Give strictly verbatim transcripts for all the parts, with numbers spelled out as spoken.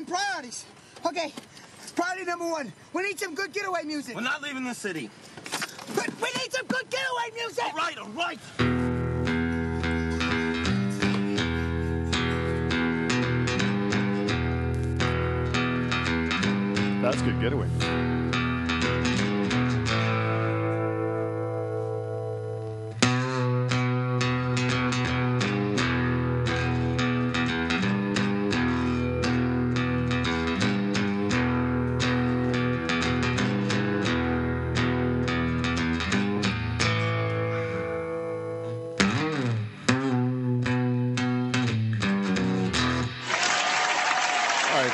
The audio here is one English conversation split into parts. determine priorities. Okay, priority number one. We need some good getaway music. We're not leaving the city. But we need some good getaway music! All right, all right! That's good getaway music.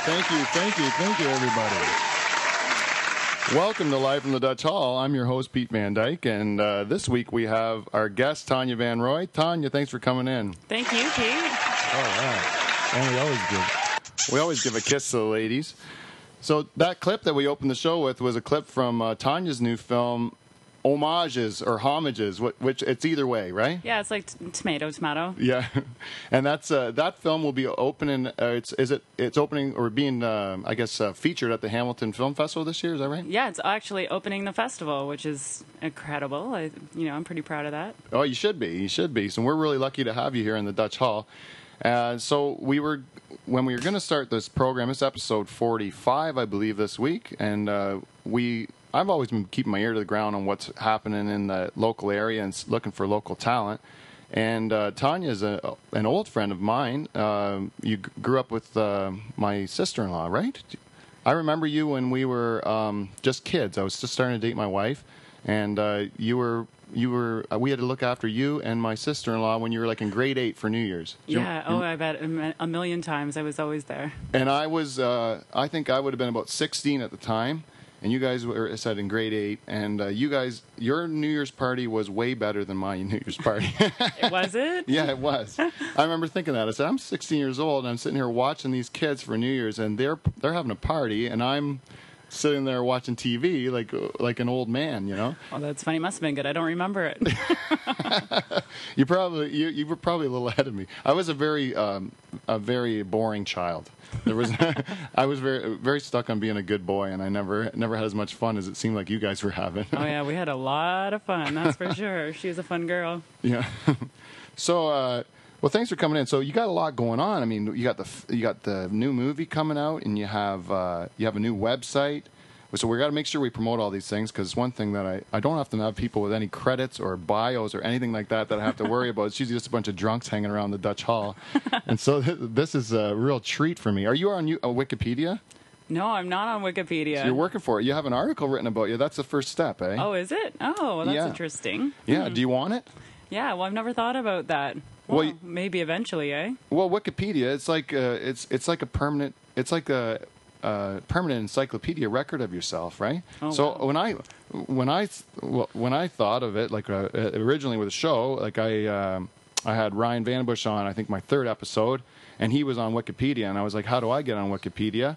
Thank you, thank you, everybody. Welcome to Live from the Dutch Hall. I'm your host, Pete Van Dyke, and uh, this week we have our guest, Tanya Van Roy. Tanya, thanks for coming in. Thank you, Pete. All right. And we always give, we always give a kiss to the ladies. So that clip that we opened the show with was a clip from uh, Tanya's new film, Homages or homages, which it's either way, right? Yeah, it's like t- tomato, tomato. Yeah, and that's uh, that film will be opening. Uh, it's is it it's opening or being uh, I guess uh, featured at the Hamilton Film Festival this year. Is that right? Yeah, it's actually opening the festival, which is incredible. I, you know, I'm pretty proud of that. Oh, you should be. You should be. So we're really lucky to have you here in the Dutch Hall. Uh, so we were when we were going to start this program. It's episode forty-five, I believe, this week, and uh, we. I've always been keeping my ear to the ground on what's happening in the local area and looking for local talent. And uh, Tanya is a, an old friend of mine. Uh, you g- grew up with uh, my sister-in-law, right? I remember you when we were um, just kids. I was just starting to date my wife, and uh, you were you were uh, we had to look after you and my sister-in-law when you were like in grade eight for New Year's. You yeah. Know, oh, I bet a million times. I was always there. And I was uh, I think I would have been about sixteen at the time. And you guys were, I said, in grade eight, and uh, you guys, your New Year's party was way better than my New Year's party. Was it? Yeah, it was. I remember thinking that. I said, I'm sixteen years old, and I'm sitting here watching these kids for New Year's, and they're they're having a party, and I'm sitting there watching T V like like an old man, you know? Well, that's funny. Must have been good. I don't remember it. you probably you you were probably a little ahead of me. I was a very um, a very boring child. There was, I was very, very stuck on being a good boy, and I never, never had as much fun as it seemed like you guys were having. Oh yeah, we had a lot of fun. That's for sure. She was a fun girl. Yeah. So, uh, well, thanks for coming in. So you got a lot going on. I mean, you got the, you got the new movie coming out, and you have, uh, you have a new website. So we got to make sure we promote all these things, because one thing that I, I don't have to have people with any credits or bios or anything like that that I have to worry about. It's usually just a bunch of drunks hanging around the Dutch Hall. And so th- this is a real treat for me. Are you on uh, Wikipedia? No, I'm not on Wikipedia. So you're working for it. You have an article written about you. That's the first step, eh? Oh, is it? Oh, well, that's yeah. interesting. Yeah. Mm. Do you want it? Yeah. Well, I've never thought about that. Well, well maybe eventually, eh? Well, Wikipedia, it's like uh, it's it's like a permanent. It's like a Uh, permanent encyclopedia record of yourself, right? Oh, so wow. when I when I when I thought of it, like uh, originally with the show, like I um, I had Ryan Van Bush on, I think my third episode, and he was on Wikipedia, and I was like, how do I get on Wikipedia?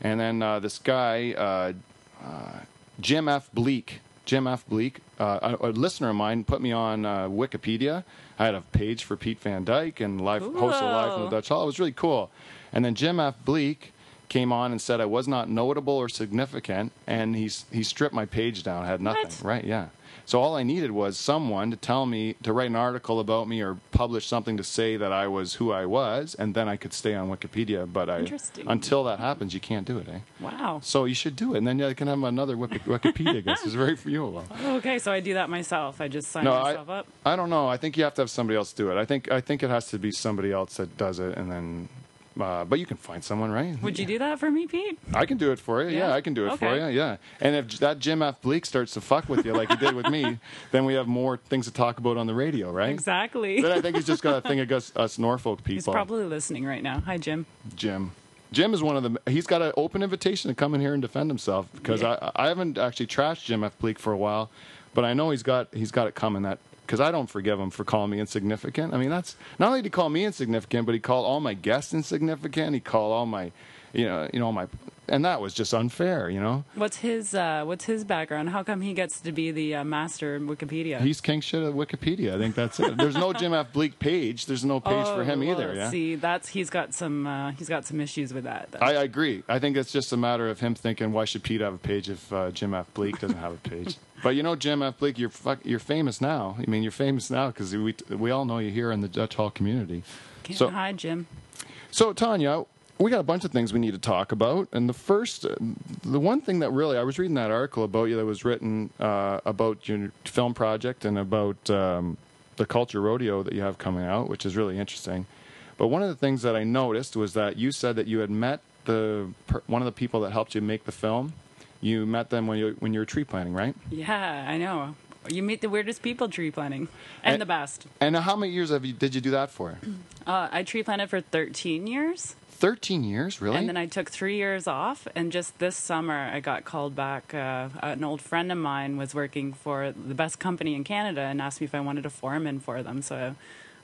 And then uh, this guy, uh, uh, Jim F. Bleak, Jim F. Bleak, uh, a, a listener of mine, put me on uh, Wikipedia. I had a page for Pete Van Dyke and live host of Live from the Dutch Hall. It was really cool. And then Jim F. Bleak came on and said I was not notable or significant, and he he stripped my page down. I had nothing. What? Right, yeah. So all I needed was someone to tell me, to write an article about me or publish something to say that I was who I was, and then I could stay on Wikipedia. But I, until that happens, you can't do it, eh? Wow. So you should do it, and then you can have another Wiki- Wikipedia. This is very for you alone. Okay, so I do that myself. I just sign no, myself I, up? I don't know. I think you have to have somebody else do it. I think I think it has to be somebody else that does it, and then... Uh, but you can find someone, right? Would you do that for me, Pete? I can do it for you. Yeah, yeah I can do it okay. for you. Yeah. And if that Jim F. Bleak starts to fuck with you like he did with me, then we have more things to talk about on the radio, right? Exactly. Then I think he's just got a thing against us Norfolk people. He's probably listening right now. Hi, Jim. Jim. Jim is one of the... He's got an open invitation to come in here and defend himself, because yeah. I, I haven't actually trashed Jim F. Bleak for a while, but I know he's got he's got it coming that... Because I don't forgive him for calling me insignificant. I mean, that's not only did he call me insignificant, but he called all my guests insignificant. He called all my, you know, you know, all my and that was just unfair, you know. What's his uh, What's his background? How come he gets to be the uh, master in Wikipedia? He's king shit at Wikipedia. I think that's it. There's no Jim F. Bleak page. There's no page oh, for him well, either. Yeah. See, that's he's got some uh, he's got some issues with that. I, I agree. I think it's just a matter of him thinking, why should Pete have a page if uh, Jim F. Bleak doesn't have a page? But you know, Jim F. Bleak, you're fuck, you're famous now. I mean, you're famous now because we we all know you here in the Dutch Hall community. Can't so, hide, Jim. So Tanya, we got a bunch of things we need to talk about, and the first, the one thing that really, I was reading that article about you that was written uh, about your film project and about um, the Culture Rodeo that you have coming out, which is really interesting. But one of the things that I noticed was that you said that you had met the one of the people that helped you make the film. You met them when you when you were tree planting, right? Yeah, I know. You meet the weirdest people tree planting, and, and the best. And how many years have you did you do that for? Uh, I tree planted for thirteen years. Thirteen years, really? And then I took three years off, and just this summer I got called back. Uh, an old friend of mine was working for the best company in Canada and asked me if I wanted a foreman for them. So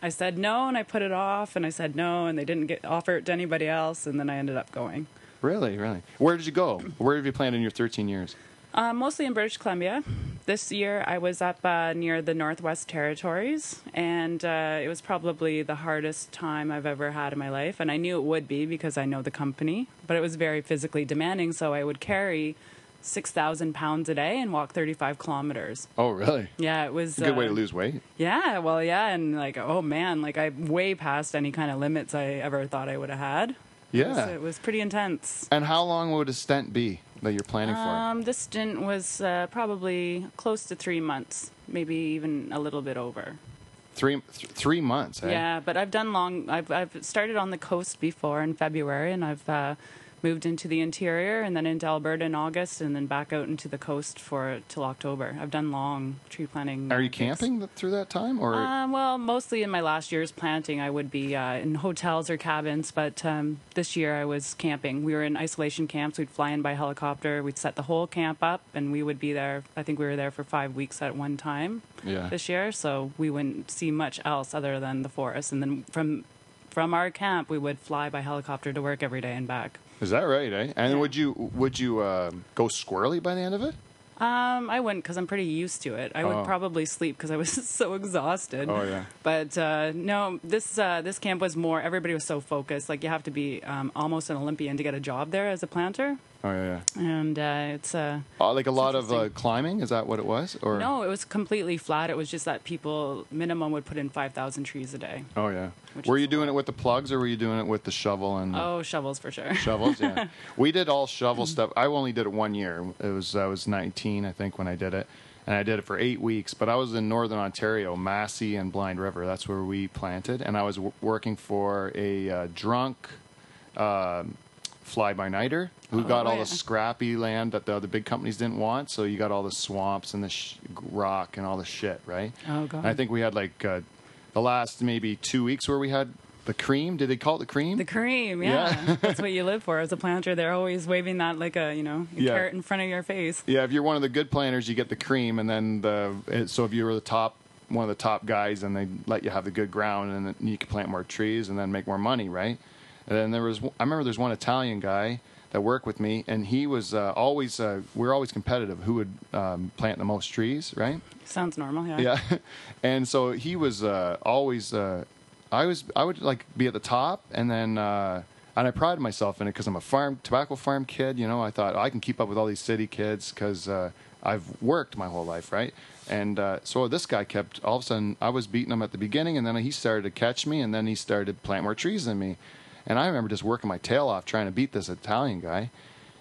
I said no, and I put it off, and I said no, and they didn't get offer it to anybody else, and then I ended up going. Really, really. Where did you go? Where have you planted in your thirteen years? Uh, mostly in British Columbia. This year I was up uh, near the Northwest Territories, and uh, it was probably the hardest time I've ever had in my life. And I knew it would be because I know the company, but it was very physically demanding. So I would carry six thousand pounds a day and walk thirty-five kilometers. Oh, really? Yeah, it was... a good uh, way to lose weight. Yeah, well, yeah. And like, oh man, like I way past any kind of limits I ever thought I would have had. Yeah. So it was pretty intense. And how long would a stint be that you're planning for? Um, this stint was uh, probably close to three months, maybe even a little bit over. Three th three months, eh? Yeah, but I've done long... I've, I've started on the coast before in February, and I've uh, moved into the interior and then into Alberta in August, and then back out into the coast for till October. I've done long tree planting. Are you camping through that time? Or uh, well, mostly in my last year's planting, I would be uh, in hotels or cabins, but um, this year I was camping. We were in isolation camps. We'd fly in by helicopter. We'd set the whole camp up, and we would be there. I think we were there for five weeks at one time yeah. this year, so we wouldn't see much else other than the forest. And then from from our camp, we would fly by helicopter to work every day and back. Is that right, eh? And yeah. would you would you uh, go squirrely by the end of it? Um, I wouldn't, because I'm pretty used to it. I oh. would probably sleep because I was so exhausted. Oh, yeah. But uh, no, this uh, this camp was more, everybody was so focused. Like, you have to be um, almost an Olympian to get a job there as a planter. Oh, yeah, yeah. And uh, it's... Uh, oh, like a lot of uh, climbing? Is that what it was? Or no, it was completely flat. It was just that people, minimum, would put in five thousand trees a day. Oh, yeah. Were you doing it with the plugs, or were you doing it with the shovel? And the oh, shovels for sure. Shovels, yeah. We did all shovel stuff. I only did it one year. It was I was nineteen, I think, when I did it. And I did it for eight weeks. But I was in Northern Ontario, Massey and Blind River. That's where we planted. And I was w working for a uh, drunk... Uh, fly-by-nighter who oh, got all yeah. the scrappy land that the other big companies didn't want, so you got all the swamps and the sh rock and all the shit, right? Oh, God. And I think we had, like, uh, the last maybe two weeks where we had the cream. Did they call it the cream? The cream, yeah. yeah. That's what you live for. As a planter, they're always waving that like a, you know, a yeah. carrot in front of your face. Yeah, if you're one of the good planters, you get the cream, and then the... So if you were the top... one of the top guys, and they let you have the good ground, and you can plant more trees and then make more money, right? And then there was, I remember there's one Italian guy that worked with me, and he was uh, always, uh, we were always competitive, who would um, plant the most trees, right? Sounds normal, yeah. Yeah. And so he was uh, always, uh, I was, I would like be at the top, and then, uh, and I prided myself in it because I'm a farm, tobacco farm kid, you know. I thought, oh, I can keep up with all these city kids because uh, I've worked my whole life, right? And uh, so this guy kept, all of a sudden, I was beating him at the beginning, and then he started to catch me, and then he started to plant more trees than me. And I remember just working my tail off trying to beat this Italian guy.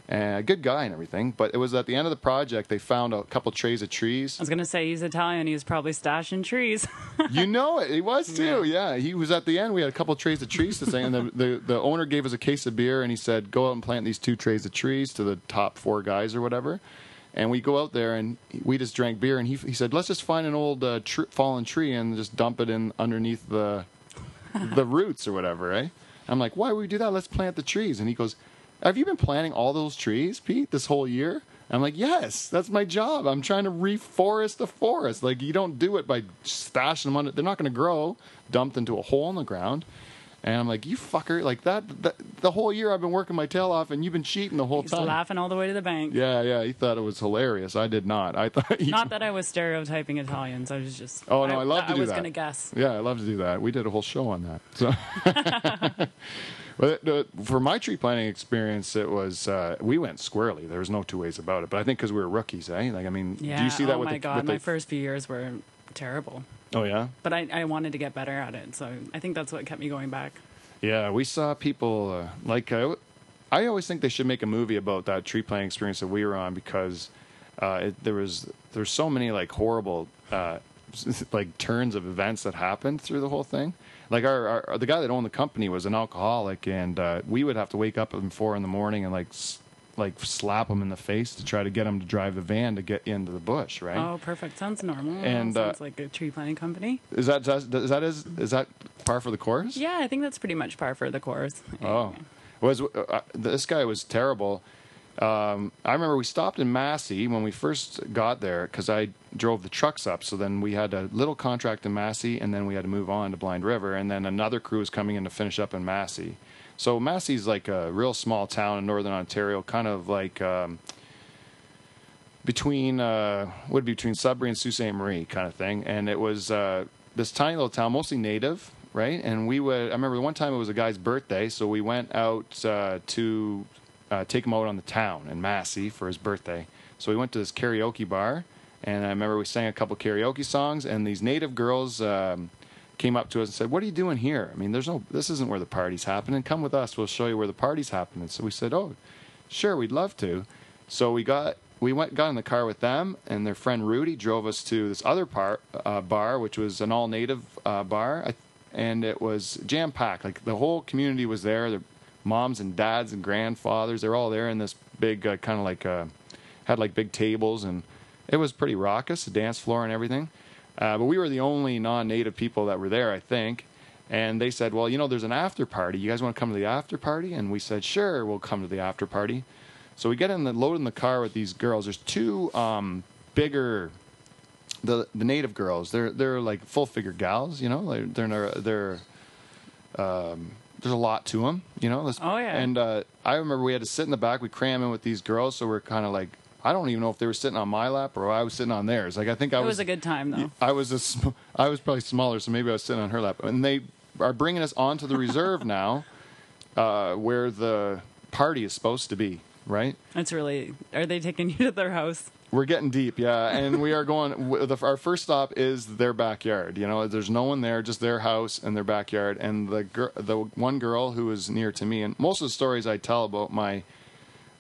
A good guy and everything, but it was at the end of the project they found a couple trays of trees. I was going to say, he's Italian, he was probably stashing trees. You know it, he was too, yeah. yeah. He was at the end, we had a couple trays of trees to say, and the, the, the owner gave us a case of beer, and he said, go out and plant these two trays of trees to the top four guys or whatever. And we go out there, and we just drank beer, and he, he said, let's just find an old uh, tr fallen tree and just dump it in underneath the, the roots or whatever, eh? I'm like, why would we do that? Let's plant the trees. And he goes, have you been planting all those trees, Pete, this whole year? I'm like, yes, that's my job. I'm trying to reforest the forest. Like, you don't do it by stashing them under. They're not going to grow, dumped into a hole in the ground. And I'm like, you fucker, like that, that, the whole year I've been working my tail off and you've been cheating the whole He's time. He's laughing all the way to the bank. Yeah, yeah, he thought it was hilarious. I did not. I thought he... Not that I was stereotyping Italians. I was just... Oh, no, I, I love to I do that. I was going to guess. Yeah, I love to do that. We did a whole show on that. So... But for my tree planting experience, it was, uh, we went squarely. There was no two ways about it. But I think because we were rookies, eh? Like, I mean, yeah, do you see that oh with the... Oh, my God, my the... first few years were terrible. Oh, yeah? But I, I wanted to get better at it, so I think that's what kept me going back. Yeah, we saw people, uh, like, I, I always think they should make a movie about that tree planting experience that we were on, because uh, it, there was there's so many, like, horrible, uh, like, turns of events that happened through the whole thing. Like, our, our the guy that owned the company was an alcoholic, and uh, we would have to wake up at four in the morning and, like, s like slap him in the face to try to get him to drive the van to get into the bush, right? Oh, perfect. Sounds normal. And uh, sounds like a tree planting company. Is that, is that, is that, is, is that par for the course? Yeah, I think that's pretty much par for the course. Oh. Was, uh, this guy was terrible. Um, I remember we stopped in Massey when we first got there because I drove the trucks up. So then we had a little contract in Massey, and then we had to move on to Blind River, and then another crew was coming in to finish up in Massey. So Massey's like a real small town in Northern Ontario, kind of like um, between uh, would be between Sudbury and Sault Ste. Marie kind of thing. And it was uh, this tiny little town, mostly native. Right. And we would I remember one time it was a guy's birthday. So we went out uh, to Uh, take him out on the town in Massey for his birthday. So we went to this karaoke bar, and I remember we sang a couple karaoke songs, and these native girls um, came up to us and said, "What are you doing here? I mean, there's no, this isn't where the party's happening. Come with us. We'll show you where the party's happening." So we said, "Oh, sure, we'd love to." So we got we went got in the car with them, and their friend Rudy drove us to this other par, uh, bar, which was an all-native uh, bar, and it was jam-packed. Like, the whole community was there. They're, moms and dads and grandfathers, they're all there in this big uh, kind of like uh, had like big tables, and it was pretty raucous, the dance floor and everything. Uh, but we were the only non-native people that were there, I think. And they said, "Well, you know, there's an after party. You guys want to come to the after party?" And we said, "Sure, we'll come to the after party." So we get in the load in the car with these girls. There's two um, bigger the the native girls. They're they're like full figure gals, you know. They're they're they're. Um, There's a lot to them, you know. Oh, yeah. And uh, I remember we had to sit in the back. We cram in with these girls, so we're kind of like, I don't even know if they were sitting on my lap or I was sitting on theirs. Like, I think I was... It was a good time, though. I was, a sm I was probably smaller, so maybe I was sitting on her lap. And they are bringing us onto the reserve now uh, where the party is supposed to be, right? That's really... Are they taking you to their house? We're getting deep, yeah. And we are going... The, our first stop is their backyard. You know, there's no one there, just their house and their backyard. And the gir the one girl who was near to me, and most of the stories I tell about my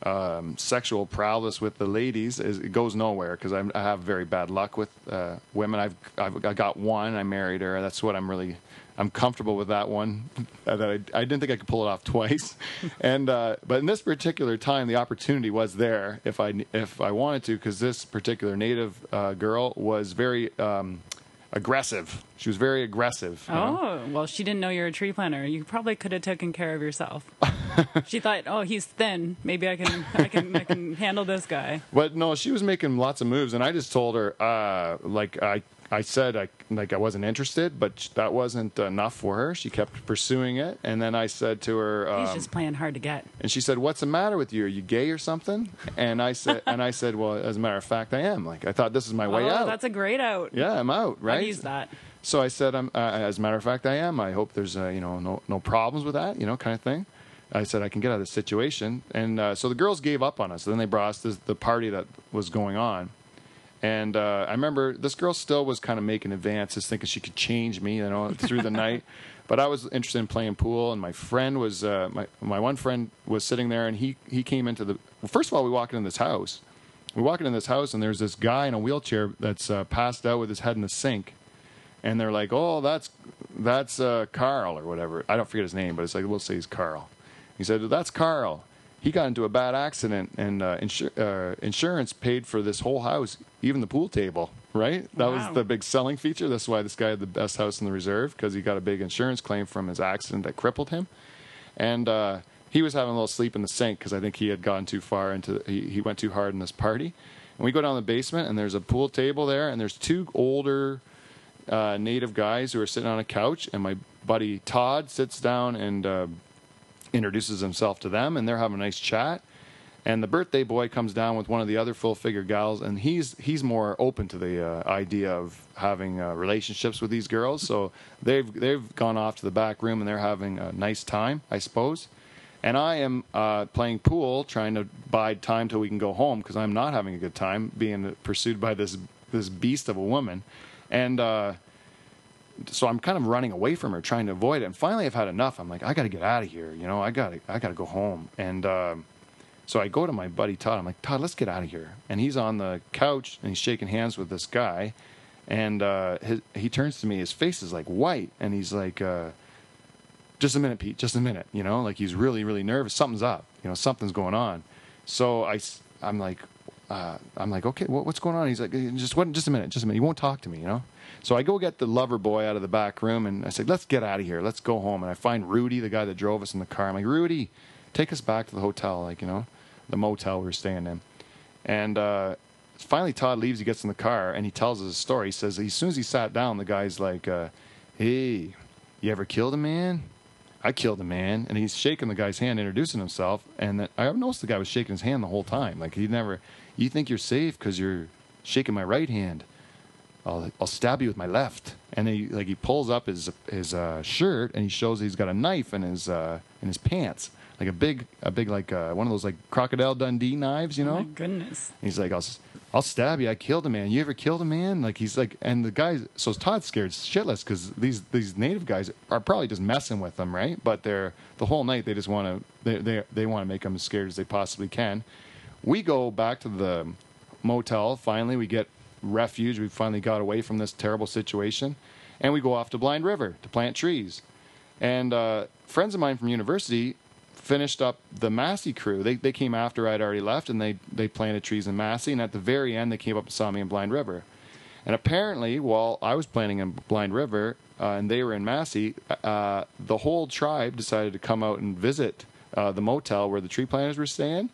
um, sexual prowess with the ladies, is, it goes nowhere because I have very bad luck with uh, women. I've, I've I got one. I married her. That's what I'm really... I'm comfortable with that one. That I, I didn't think I could pull it off twice, and uh, but in this particular time, the opportunity was there if I if I wanted to, because this particular native uh, girl was very um, aggressive. She was very aggressive. Oh, know? Well, she didn't know you're a tree planter. You probably could have taken care of yourself. She thought, "Oh, he's thin. Maybe I can I can I can handle this guy." But no, she was making lots of moves, and I just told her uh, like I. I said I, like I wasn't interested, but that wasn't enough for her. She kept pursuing it, and then I said to her, um, "He's just playing hard to get." And she said, "What's the matter with you? Are you gay or something?" And I said, "And I said, well, as a matter of fact, I am. Like I thought this is my way oh, out. That's a great out. Yeah, I'm out. Right? I'd use that." So I said, "I'm. Uh, as a matter of fact, I am. I hope there's uh, you know no no problems with that, you know, kind of thing." I said, "I can get out of this situation." And uh, so the girls gave up on us. Then they brought us to the party that was going on. And uh, I remember this girl still was kind of making advances, thinking she could change me, you know, through the night. But I was interested in playing pool, and my friend was uh, my my one friend was sitting there, and he he came into the. Well, first of all, we walk into this house. We walk into this house, and there's this guy in a wheelchair that's uh, passed out with his head in the sink, and they're like, "Oh, that's that's uh, Carl or whatever." I don't forget his name, but it's like we'll say he's Carl. He said, "That's Carl. He got into a bad accident, and uh, insur uh, insurance paid for this whole house, even the pool table," right? That wow. was the big selling feature. That's why this guy had the best house in the reserve, because he got a big insurance claim from his accident that crippled him. And uh, he was having a little sleep in the sink, because I think he had gone too far into he, he went too hard in this party. And we go down the basement, and there's a pool table there, and there's two older uh, native guys who are sitting on a couch, and my buddy Todd sits down and uh, introduces himself to them, and they're having a nice chat. And the birthday boy comes down with one of the other full-figure gals, and he's he's more open to the uh, idea of having uh, relationships with these girls. So they've they've gone off to the back room, and they're having a nice time, I suppose. And I am uh, playing pool, trying to bide time till we can go home, because I'm not having a good time being pursued by this this beast of a woman. And uh, so I'm kind of running away from her, trying to avoid it. And finally, I've had enough. I'm like, I got to get out of here. You know, I got I got to go home. And uh, So I go to my buddy Todd. I'm like, Todd, let's get out of here. And he's on the couch, and he's shaking hands with this guy. And uh, his, he turns to me. His face is, like, white. And he's like, uh, just a minute, Pete, just a minute. You know, like, he's really, really nervous. Something's up. You know, something's going on. So I, I'm like, uh, I'm like, okay, what, what's going on? He's like, just wait, just a minute, just a minute. He won't talk to me, you know. So I go get the lover boy out of the back room, and I say, let's get out of here. Let's go home. And I find Rudy, the guy that drove us in the car. I'm like, Rudy, take us back to the hotel, like, you know. The motel we were staying in. And uh, finally Todd leaves. He gets in the car, and he tells us his story. He says, as soon as he sat down, the guy's like, uh, hey, you ever killed a man? I killed a man. And he's shaking the guy's hand, introducing himself. And then, I noticed the guy was shaking his hand the whole time. Like, he never, you think you're safe because you're shaking my right hand. I'll, I'll stab you with my left. And then he, like, he pulls up his his uh, shirt, and he shows he's got a knife in his uh, in his pants. Like a big, a big, like uh, one of those like Crocodile Dundee knives, you know? Oh my goodness. And he's like, I'll, I'll stab you. I killed a man. You ever killed a man? Like, he's like, and the guys, so Todd's scared shitless, because these, these native guys are probably just messing with them, right? But they're, the whole night they just want to, they, they, they want to make them as scared as they possibly can. We go back to the motel. Finally, we get refuge. We finally got away from this terrible situation. And we go off to Blind River to plant trees. And uh, friends of mine from university finished up the Massey crew. They they came after I'd already left, and they, they planted trees in Massey, and at the very end, they came up and saw me in Blind River. And apparently, while I was planting in Blind River, uh, and they were in Massey, uh, the whole tribe decided to come out and visit uh, the motel where the tree planters were staying,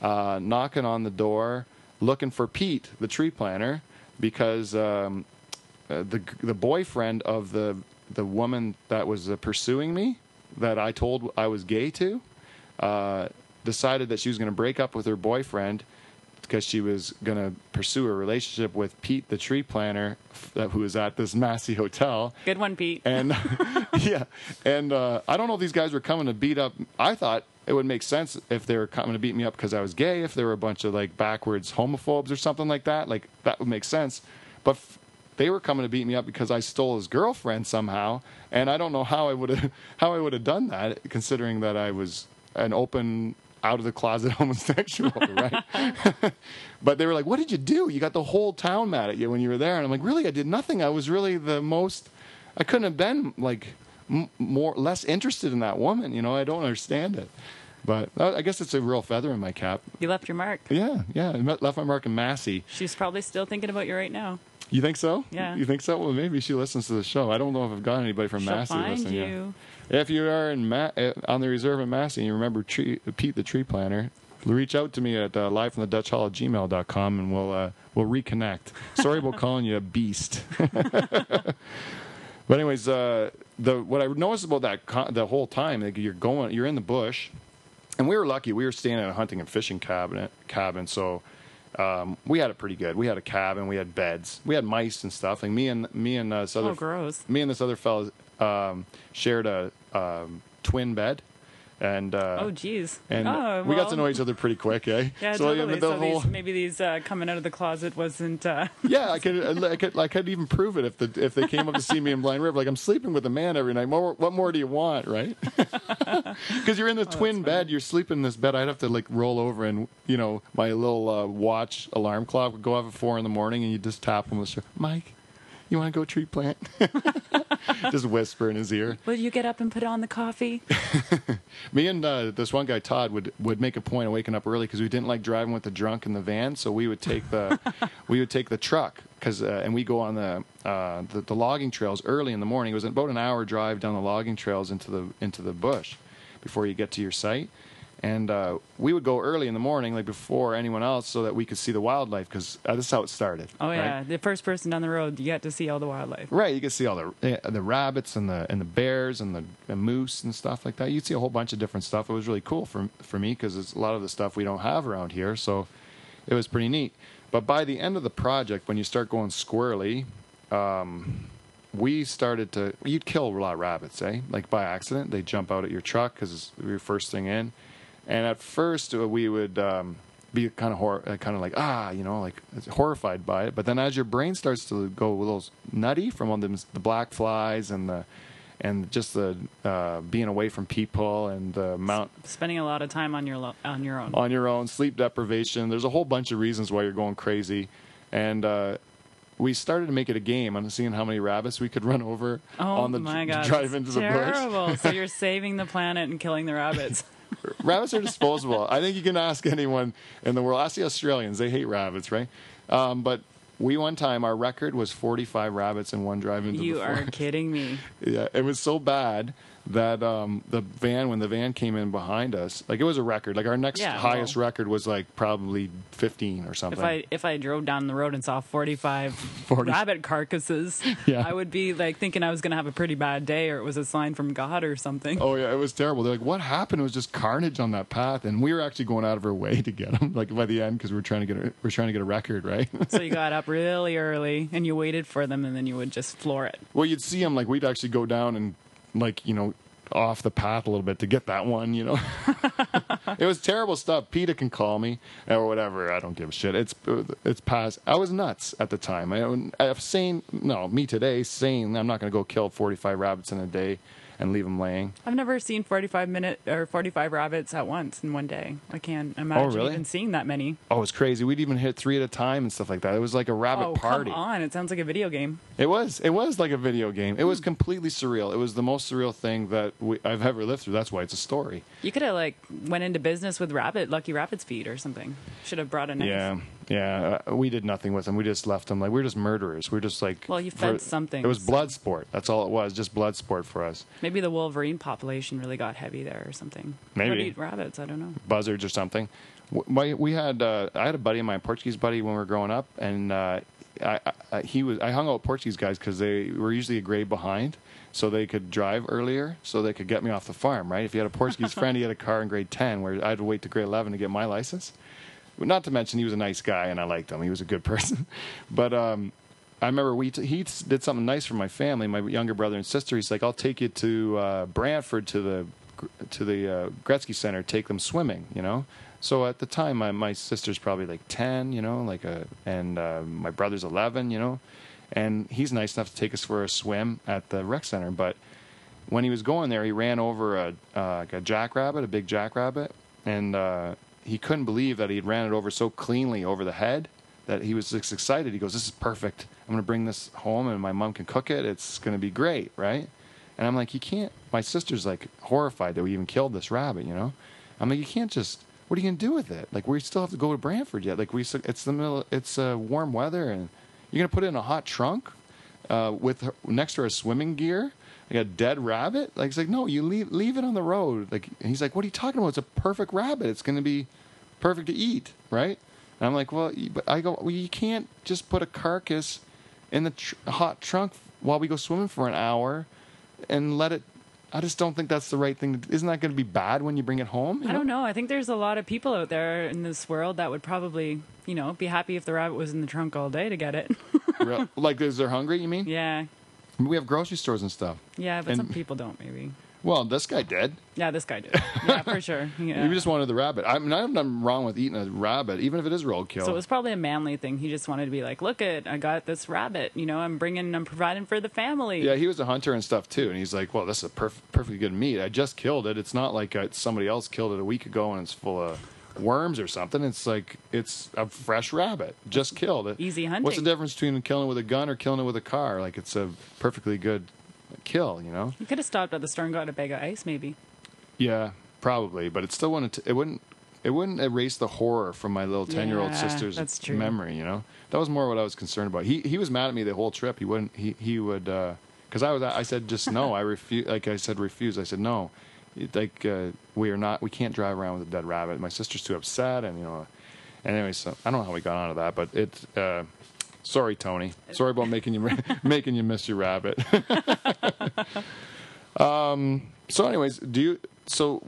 uh, knocking on the door, looking for Pete, the tree planter, because um, uh, the the boyfriend of the, the woman that was uh, pursuing me, that I told I was gay to, uh, decided that she was going to break up with her boyfriend because she was going to pursue a relationship with Pete, the tree planter, that, who was at this Massey hotel. Good one, Pete. And yeah, and uh, I don't know if these guys were coming to beat up. I thought it would make sense if they were coming to beat me up because I was gay, if there were a bunch of like backwards homophobes or something like that. Like, that would make sense. But f- they were coming to beat me up because I stole his girlfriend somehow, and I don't know how I would have how I would have done that, considering that I was an open, out of the closet homosexual, right? But they were like, "What did you do? You got the whole town mad at you when you were there." And I'm like, "Really? I did nothing. I was really the most. I couldn't have been like m- more less interested in that woman. You know, I don't understand it." But I guess it's a real feather in my cap. You left your mark. Yeah, yeah, I left my mark in Massey. She's probably still thinking about you right now. You think so? Yeah. You think so? Well, maybe she listens to the show. I don't know if I've got anybody from She'll Massey listening. You. Yeah. If you are in Ma- on the reserve in Massey and you remember tree- Pete the Tree Planter, reach out to me at uh, live from the dutch hall at gmail dot com and we'll, uh, we'll reconnect. Sorry about calling you a beast. But anyways, uh, the what I noticed about that con- the whole time, like you're going, you're in the bush, and we were lucky. We were staying at a hunting and fishing cabinet, cabin, so... Um, we had it pretty good. We had a cabin, we had beds, we had mice and stuff. Like me and me and uh, this other, oh, gross. me and this other fellow um, shared a um, twin bed, and uh, oh geez, and oh, well. we got to know each other pretty quick, eh? Yeah, so, totally. The, the so whole... these, maybe these uh, coming out of the closet wasn't. Uh... Yeah, I could, I could, I could even prove it if the if they came up to see me in Blind River. Like, I'm sleeping with a man every night. More, what more do you want, right? Because you're in the oh, twin bed, you're sleeping in this bed. I'd have to like roll over and, you know, my little uh, watch alarm clock would go off at four in the morning, and you just tap him with the Mike, you want to go tree plant? Just whisper in his ear. Will you get up and put on the coffee? Me and uh, this one guy, Todd, would, would make a point of waking up early because we didn't like driving with the drunk in the van, so we would take the we would take the truck, cause, uh, and we go on the, uh, the the logging trails early in the morning. It was about an hour drive down the logging trails into the into the bush before you get to your site. And uh, we would go early in the morning, like before anyone else, so that we could see the wildlife, because uh, this is how it started. Oh, yeah. Right? The first person down the road, you got to see all the wildlife. Right. You could see all the uh, the rabbits and the and the bears and the and moose and stuff like that. You'd see a whole bunch of different stuff. It was really cool for, for me, because it's a lot of the stuff we don't have around here, so it was pretty neat. But by the end of the project, when you start going squirrely, um, we started to... You'd kill a lot of rabbits, eh? Like, by accident. They jump out at your truck, because it's your first thing in. And at first, we would um, be kind of hor- kind of like, ah, you know, like horrified by it. But then as your brain starts to go a little nutty from all them, the black flies and the and just the uh, being away from people and the amount... Spending a lot of time on your, lo- on your own. On your own, sleep deprivation. There's a whole bunch of reasons why you're going crazy. And... Uh, we started to make it a game on seeing how many rabbits we could run over oh, on the my God, drive into the bush. Terrible. So you're saving the planet and killing the rabbits. Rabbits are disposable. I think you can ask anyone in the world. Ask the Australians. They hate rabbits, right? Um, but we, one time, our record was forty-five rabbits in one drive into you the forest. You are kidding me. Yeah, it was so bad that um, the van, when the van came in behind us, like it was a record. Like our next yeah, highest well, record was like probably fifteen or something. If I if I drove down the road and saw forty-five rabbit carcasses, yeah. I would be like thinking I was going to have a pretty bad day, or it was a sign from God or something. Oh yeah, it was terrible. They're like, what happened? It was just carnage on that path, and we were actually going out of our way to get them. Like by the end, because we were trying to get a, we're trying to get a record, right? So you got up really early and you waited for them, and then you would just floor it. Well, you'd see them. Like we'd actually go down and. Like, you know, off the path a little bit to get that one, you know. It was terrible stuff. PETA can call me or whatever. I don't give a shit. It's it's past. I was nuts at the time. I, I was sane. No, me today, sane. I'm not going to go kill forty-five rabbits in a day and leave them laying. I've never seen forty-five minute or forty-five rabbits at once in one day. I can't imagine oh, really? even seeing that many. Oh, it's crazy. We'd even hit three at a time and stuff like that. It was like a rabbit oh, party. Oh, come on. It sounds like a video game. It was. It was like a video game. It was completely surreal. It was the most surreal thing that we, I've ever lived through. That's why it's a story. You could have, like, went into business with rabbit, Lucky Rabbit's feed or something. Should have brought a knife. Yeah. Yeah, uh, we did nothing with them. We just left them. Like, we were just murderers. We were just like... Well, you fed something. It was blood sport. That's all it was, just blood sport for us. Maybe the wolverine population really got heavy there or something. Maybe. They'd eat rabbits, I don't know. Buzzards or something. We, we had... Uh, I had a buddy of mine, Portuguese buddy, when we were growing up, and uh, I, I, he was, I hung out with Portuguese guys because they were usually a grade behind, so they could drive earlier, so they could get me off the farm, right? If you had a Portuguese friend, he had a car in grade ten, where I had to wait to grade eleven to get my license. Not to mention, he was a nice guy, and I liked him. He was a good person. But um, I remember we t- he t- did something nice for my family, my younger brother and sister. He's like, I'll take you to uh, Brantford to the to the uh, Gretzky Center, take them swimming, you know? So at the time, my, my sister's probably like ten, you know, like a, and uh, my brother's eleven, you know? And he's nice enough to take us for a swim at the rec center. But when he was going there, he ran over a, uh, like a jackrabbit, a big jackrabbit, and... Uh, he couldn't believe that he'd ran it over so cleanly over the head that he was just excited. He goes, this is perfect. I'm going to bring this home and my mom can cook it. It's going to be great, right? And I'm like, you can't. My sister's like horrified that we even killed this rabbit, you know? I'm like, you can't just, what are you going to do with it? Like, we still have to go to Brantford yet. Like, we. it's the middle, it's uh, warm weather, and you're going to put it in a hot trunk uh, with her, next to her swimming gear? Like a dead rabbit? Like, it's like, no, you leave leave it on the road. Like, and he's like, what are you talking about? It's a perfect rabbit. It's going to be perfect to eat, right? And I'm like, well, but I go, well, you can't just put a carcass in the tr- hot trunk while we go swimming for an hour and let it. I just don't think that's the right thing. To, isn't that going to be bad when you bring it home? I don't know? know. I think there's a lot of people out there in this world that would probably, you know, be happy if the rabbit was in the trunk all day to get it. Real, like, is they're hungry, you mean? Yeah. We have grocery stores and stuff. Yeah, but and, some people don't, maybe. Well, this guy did. Yeah, this guy did. Yeah, for sure. Yeah. You just wanted the rabbit. I mean, I have nothing wrong with eating a rabbit, even if it is roadkill. So it was probably a manly thing. He just wanted to be like, look it, I got this rabbit. You know, I'm bringing, I'm providing for the family. Yeah, he was a hunter and stuff, too. And he's like, well, this is a perf- perfectly good meat. I just killed it. It's not like I, somebody else killed it a week ago and it's full of... worms or something. It's like, it's a fresh rabbit, just killed. It easy hunting. What's the difference between killing it with a gun or killing it with a car? Like, it's a perfectly good kill, you know. You could have stopped at the store and got a bag of ice, maybe. Yeah, probably, but it still wouldn't it wouldn't it wouldn't erase the horror from my little ten year old sister's memory, you know. That was more what I was concerned about. He he was mad at me the whole trip. He wouldn't he he would uh because I was I said just no I refuse like I said refuse I said no like uh, we are not, we can't drive around with a dead rabbit. My sister's too upset, and you know. And anyway, so I don't know how we got onto that, but it's uh, sorry, Tony. Sorry about making you making you miss your rabbit. um. So, anyways, do you? So,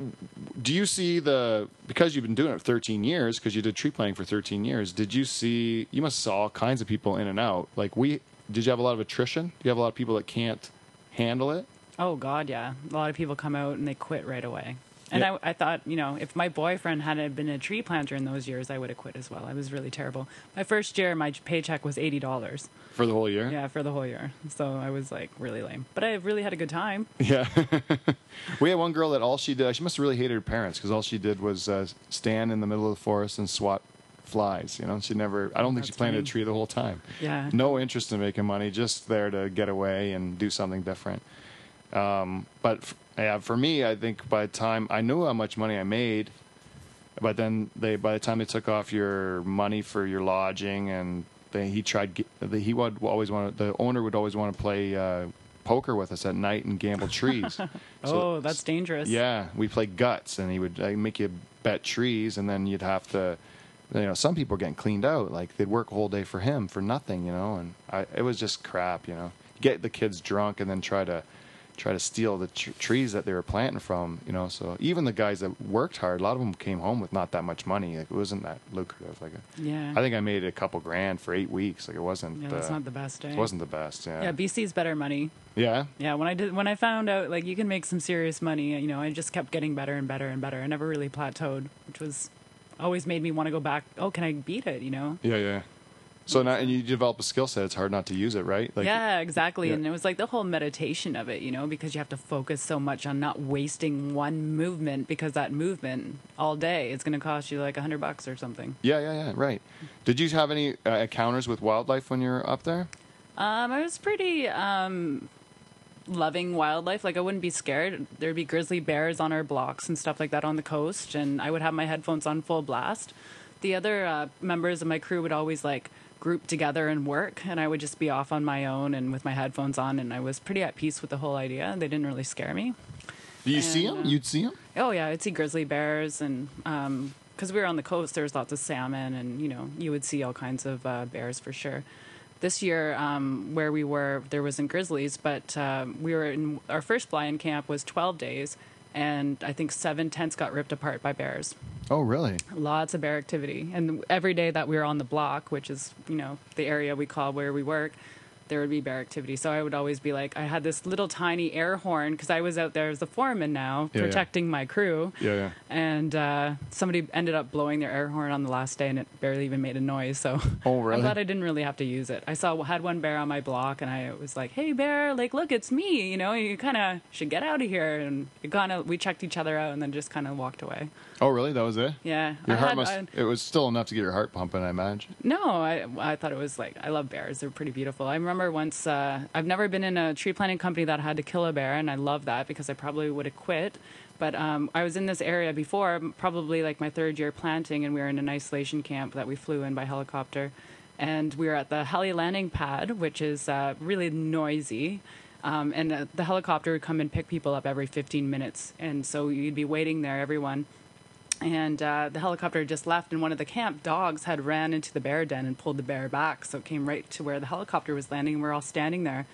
do you see the, because you've been doing it for thirteen years, because you did tree planting for thirteen years, did you see, you must saw all kinds of people in and out. Like, we, did you have a lot of attrition? Do you have a lot of people that can't handle it? Oh, God, yeah. A lot of people come out and they quit right away. And yeah. I, I thought, you know, if my boyfriend hadn't been a tree planter in those years, I would have quit as well. I was really terrible. My first year, my paycheck was eighty dollars. For the whole year? Yeah, for the whole year. So I was, like, really lame. But I really had a good time. Yeah. We had one girl that all she did, she must have really hated her parents, because all she did was uh, stand in the middle of the forest and swat flies, you know? She never, I don't That's think she planted funny. a tree the whole time. Yeah. No interest in making money, just there to get away and do something different. Um, but... F- Yeah, for me, I think by the time I knew how much money I made, but then they by the time they took off your money for your lodging, and they, he tried, they, he would always want to, the owner would always want to play uh, poker with us at night and gamble trees. So, oh, that's dangerous. Yeah, we played guts, and he would like, make you bet trees, and then you'd have to, you know, some people were getting cleaned out, like they'd work a whole day for him for nothing, you know, and I, it was just crap, you know. Get the kids drunk and then try to. try to steal the tr- trees that they were planting from, you know. So even the guys that worked hard, a lot of them came home with not that much money. Like, it wasn't that lucrative. Like, yeah. I think I made a couple grand for eight weeks. Like, it wasn't. Yeah, that's uh, not the best. Eh? It wasn't the best. Yeah. Yeah, B C's better money. Yeah. Yeah. When I did, when I found out, like, you can make some serious money. You know, I just kept getting better and better and better. I never really plateaued, which was always made me want to go back. Oh, can I beat it? You know. Yeah. Yeah. So now, and you develop a skill set, it's hard not to use it, right? Like, yeah, exactly. Yeah. And it was like the whole meditation of it, you know, because you have to focus so much on not wasting one movement, because that movement all day is going to cost you like a hundred bucks or something. Yeah, yeah, yeah, right. Did you have any uh, encounters with wildlife when you were up there? Um, I was pretty um, loving wildlife. Like, I wouldn't be scared. There'd be grizzly bears on our blocks and stuff like that on the coast, and I would have my headphones on full blast. The other uh, members of my crew would always like... group together and work, and I would just be off on my own and with my headphones on, and I was pretty at peace with the whole idea. They didn't really scare me. Do you and, see them? Uh, You'd see them? Oh yeah, I'd see grizzly bears, and um, because we were on the coast, there's lots of salmon, and you know, you would see all kinds of uh, bears for sure. This year, um, where we were, there wasn't grizzlies, but um, we were in our first fly-in camp was twelve days, and I think seven tents got ripped apart by bears. Oh, really? Lots of bear activity. And every day that we were on the block, which is, you know, the area we call where we work, there would be bear activity. So I would always be like, I had this little tiny air horn, because I was out there as the foreman now, yeah, protecting yeah. my crew. Yeah, yeah. And uh, somebody ended up blowing their air horn on the last day, and it barely even made a noise. So oh, really? I'm glad I didn't really have to use it. I saw had one bear on my block, and I was like, hey, bear, like, look, it's me. You know, you kind of should get out of here. And it got out, we checked each other out and then just kind of walked away. Oh, really? That was it? Yeah. Your I heart had, must, I, it was still enough to get your heart pumping, I imagine. No, I I thought it was like, I love bears. They're pretty beautiful. I remember once, uh, I've never been in a tree planting company that had to kill a bear, and I love that because I probably would have quit. But um, I was in this area before, probably like my third year planting, and we were in an isolation camp that we flew in by helicopter. And we were at the heli landing pad, which is uh, really noisy. Um, and the, the helicopter would come and pick people up every fifteen minutes. And so you'd be waiting there, everyone. And uh, the helicopter just left, and one of the camp dogs had ran into the bear den and pulled the bear back. So it came right to where the helicopter was landing, and we're all standing there.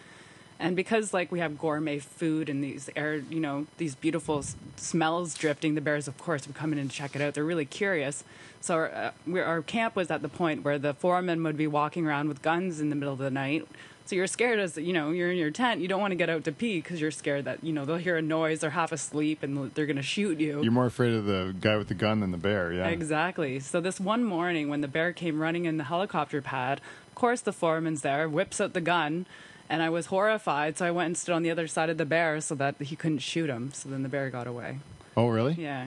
And because, like, we have gourmet food and these air, you know, these beautiful s- smells drifting, the bears, of course, would come in and check it out. They're really curious. So our, uh, we're, our camp was at the point where the foreman would be walking around with guns in the middle of the night. So you're scared as, you know, you're in your tent. You don't want to get out to pee because you're scared that, you know, they'll hear a noise. They're half asleep and they're going to shoot you. You're more afraid of the guy with the gun than the bear, yeah. Exactly. So this one morning when the bear came running in the helicopter pad, of course the foreman's there, whips out the gun, and I was horrified. So I went and stood on the other side of the bear so that he couldn't shoot him. So then the bear got away. Oh, really? Yeah.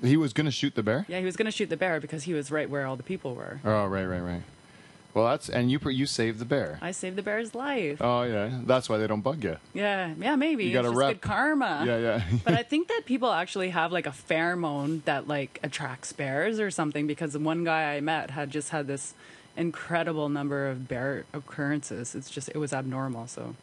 He was going to shoot the bear? Yeah, he was going to shoot the bear because he was right where all the people were. Oh, right, right, right. Well, that's, and you you saved the bear. I saved the bear's life. Oh, yeah. That's why they don't bug you. Yeah. Yeah, maybe. You got a rep. It's just good karma. Yeah, yeah. But I think that people actually have, like, a pheromone that, like, attracts bears or something, because the one guy I met had just had this incredible number of bear occurrences. It's just, it was abnormal. So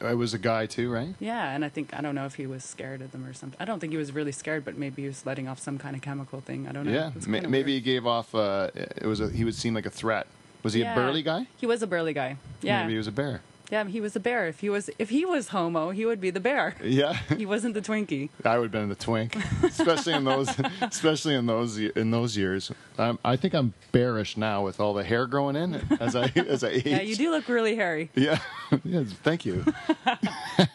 it was a guy too, right? Yeah. And I think, I don't know if he was scared of them or something. I don't think he was really scared, but maybe he was letting off some kind of chemical thing. I don't know. Yeah. Ma- maybe weird. He gave off, uh, it was a, he would seem like a threat. Was he yeah. a burly guy? He was a burly guy. Yeah. Maybe he was a bear. Yeah, he was a bear. If he was if he was homo, he would be the bear. Yeah. He wasn't the Twinkie. I would have been the Twink, especially in those especially in those in those years. I'm, I think I'm bearish now with all the hair growing in as I as I age. Yeah, you do look really hairy. Yeah. Yes, thank you.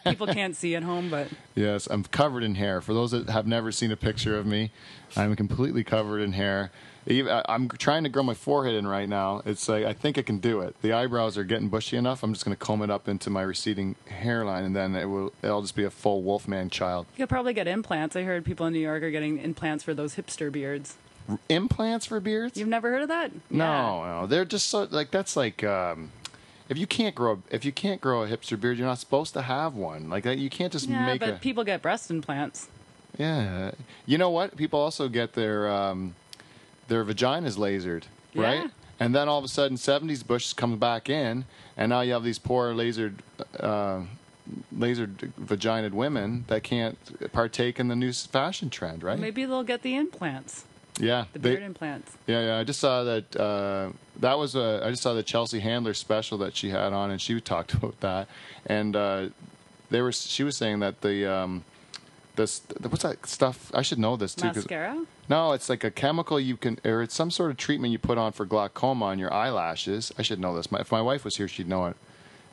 People can't see at home, but yes, I'm covered in hair. For those that have never seen a picture of me, I'm completely covered in hair. I'm trying to grow my forehead in right now. It's like, I think I can do it. The eyebrows are getting bushy enough. I'm just going to comb it up into my receding hairline, and then it will, it'll just be a full Wolfman child. You'll probably get implants. I heard people in New York are getting implants for those hipster beards. R- implants for beards? You've never heard of that? No, yeah. no. They're just so, like, that's like, um, if you can't grow, if you can't grow a hipster beard, you're not supposed to have one. Like, you can't just yeah, make it. Yeah, but a... people get breast implants. Yeah. You know what? People also get their... Um, their vagina's lasered, right? Yeah. And then all of a sudden, seventies Bush comes back in, and now you have these poor lasered, uh, lasered vaginaed women that can't partake in the new fashion trend, right? Maybe they'll get the implants. Yeah, the beard they, implants. Yeah, yeah. I just saw that. Uh, that was a. I just saw the Chelsea Handler special that she had on, and she talked about that. And uh, they were. She was saying that the. Um, This, what's that stuff? I should know this too. Mascara? No, it's like a chemical you can, or it's some sort of treatment you put on for glaucoma on your eyelashes. I should know this. My, if my wife was here, she'd know it.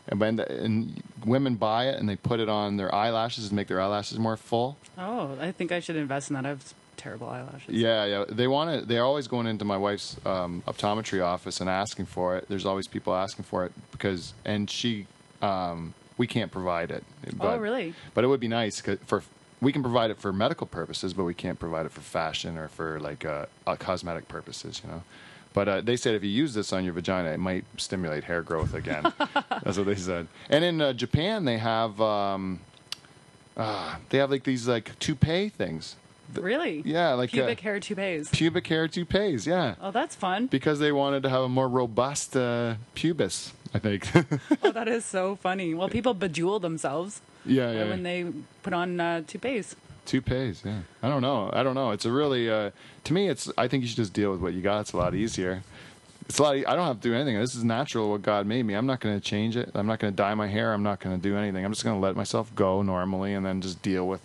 And, and, and women buy it and they put it on their eyelashes and make their eyelashes more full. Oh, I think I should invest in that. I have terrible eyelashes. Yeah, yeah. They want to, they're always going into my wife's um, optometry office and asking for it. There's always people asking for it because, and she, um, we can't provide it. But, oh, really? But it would be nice cause for. We can provide it for medical purposes, but we can't provide it for fashion or for like uh, uh, cosmetic purposes, you know. But uh, they said if you use this on your vagina, it might stimulate hair growth again. That's what they said. And in uh, Japan, they have um, uh, they have like these like toupee things. Really? Yeah, like pubic uh, hair toupees. Pubic hair toupees, yeah. Oh, that's fun. Because they wanted to have a more robust uh, pubis, I think. Oh, that is so funny. Well, people bejewel themselves. Yeah, yeah. When they put on uh, toupees. Toupees, yeah. I don't know. I don't know. It's a really, uh, to me, it's. I think you should just deal with what you got. It's a lot easier. It's a lot. E- I don't have to do anything. This is natural. What God made me. I'm not going to change it. I'm not going to dye my hair. I'm not going to do anything. I'm just going to let myself go normally, and then just deal with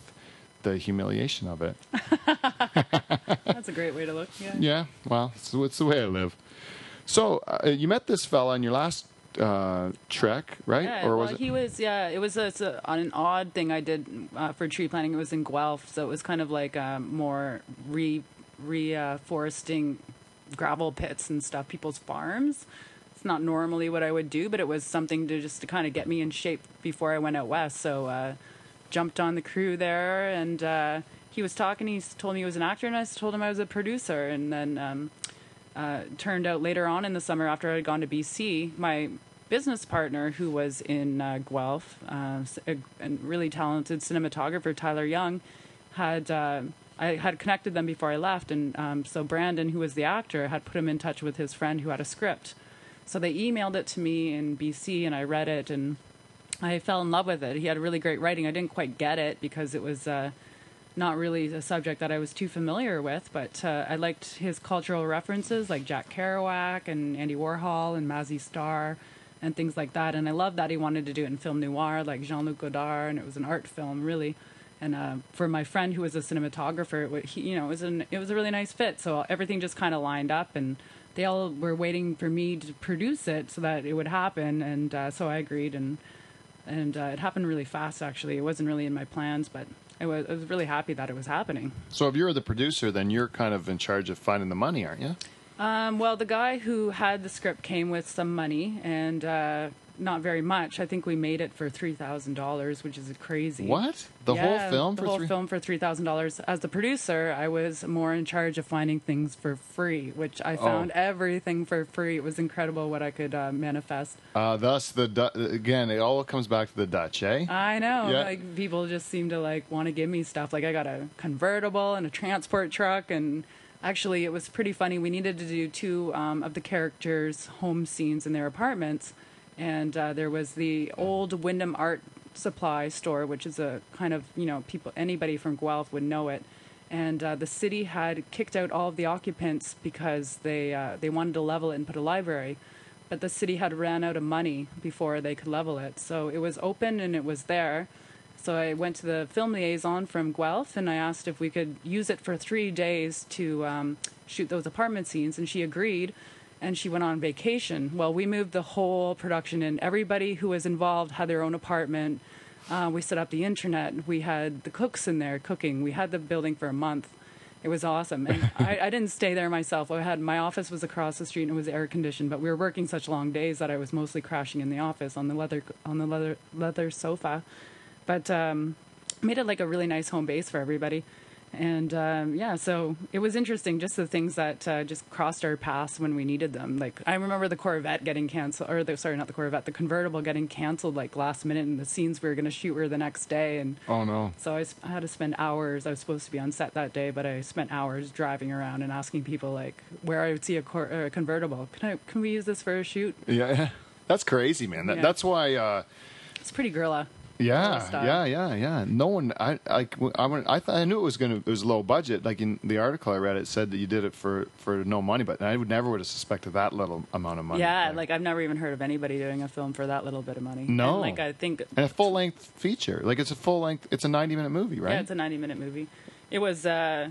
the humiliation of it. That's a great way to look. Yeah. Yeah. Well, it's, it's the way I live. So uh, you met this fella in your last. Uh, trek, right? Yeah, or was well, it? He was, yeah, it was a, a, an odd thing I did uh, for tree planting. It was in Guelph, so it was kind of like uh, more re, re uh, foresting gravel pits and stuff, people's farms. It's not normally what I would do, but it was something to just to kind of get me in shape before I went out west. So uh, jumped on the crew there, and uh, he was talking. He told me he was an actor, and I told him I was a producer, and then um, uh, turned out later on in the summer after I had gone to B C, my business partner who was in uh, Guelph, uh, a, a really talented cinematographer, Tyler Young, had uh, I had connected them before I left, and um, so Brandon, who was the actor, had put him in touch with his friend who had a script. So they emailed it to me in B C, and I read it, and I fell in love with it. He had really great writing. I didn't quite get it because it was uh, not really a subject that I was too familiar with, but uh, I liked his cultural references like Jack Kerouac and Andy Warhol and Massey Starr. And things like that, and I love that he wanted to do it in film noir, like Jean-Luc Godard, and it was an art film, really. And uh, for my friend who was a cinematographer, it, he, you know, it was an it was a really nice fit. So everything just kind of lined up, and they all were waiting for me to produce it so that it would happen. And uh, so I agreed, and and uh, it happened really fast. Actually, it wasn't really in my plans, but I was I was really happy that it was happening. So if you're the producer, then you're kind of in charge of finding the money, aren't you? Um, well, the guy who had the script came with some money, and uh, not very much. I think we made it for three thousand dollars, which is crazy. What? The yeah, whole film? The for whole three... film for three thousand dollars. As the producer, I was more in charge of finding things for free, which I found oh. everything for free. It was incredible what I could uh, manifest. Uh, thus, the du- again, it all comes back to the Dutch, eh? I know. Yeah. Like people just seem to like want to give me stuff. Like I got a convertible and a transport truck and... actually, it was pretty funny. We needed to do two um, of the characters' home scenes in their apartments. And uh, there was the old Wyndham Art Supply store, which is a kind of, you know, people, anybody from Guelph would know it. And uh, the city had kicked out all of the occupants because they uh, they wanted to level it and put a library. But the city had ran out of money before they could level it. So it was open and it was there. So I went to the film liaison from Guelph and I asked if we could use it for three days to um, shoot those apartment scenes. And she agreed. And she went on vacation. Well, we moved the whole production in. Everybody who was involved had their own apartment. Uh, we set up the internet. We had the cooks in there cooking. We had the building for a month. It was awesome. And I, I didn't stay there myself. I had, my office was across the street and it was air conditioned, but we were working such long days that I was mostly crashing in the office on the leather on the leather leather sofa. But um, made it like a really nice home base for everybody. And um, yeah, so it was interesting, just the things that uh, just crossed our paths when we needed them. Like, I remember the Corvette getting canceled, or the, sorry, not the Corvette, the convertible getting canceled like last minute, and the scenes we were going to shoot were the next day. And oh, no. So I, I had to spend hours. I was supposed to be on set that day, but I spent hours driving around and asking people, like, where I would see a, cor- or a convertible. Can I, can we use this for a shoot? Yeah, that's crazy, man. That, yeah. That's why... Uh... It's pretty guerrilla. Yeah, yeah, yeah, yeah. No one, I, I, I, went, I, th- I knew it was gonna, it was low budget. Like in the article I read, it said that you did it for, for no money, but I would never would have suspected that little amount of money. Yeah, like, like I've never even heard of anybody doing a film for that little bit of money. No, and like I think, and a full length feature, like it's a full length, it's a ninety minute movie, right? Yeah, it's a ninety minute movie. It was, uh,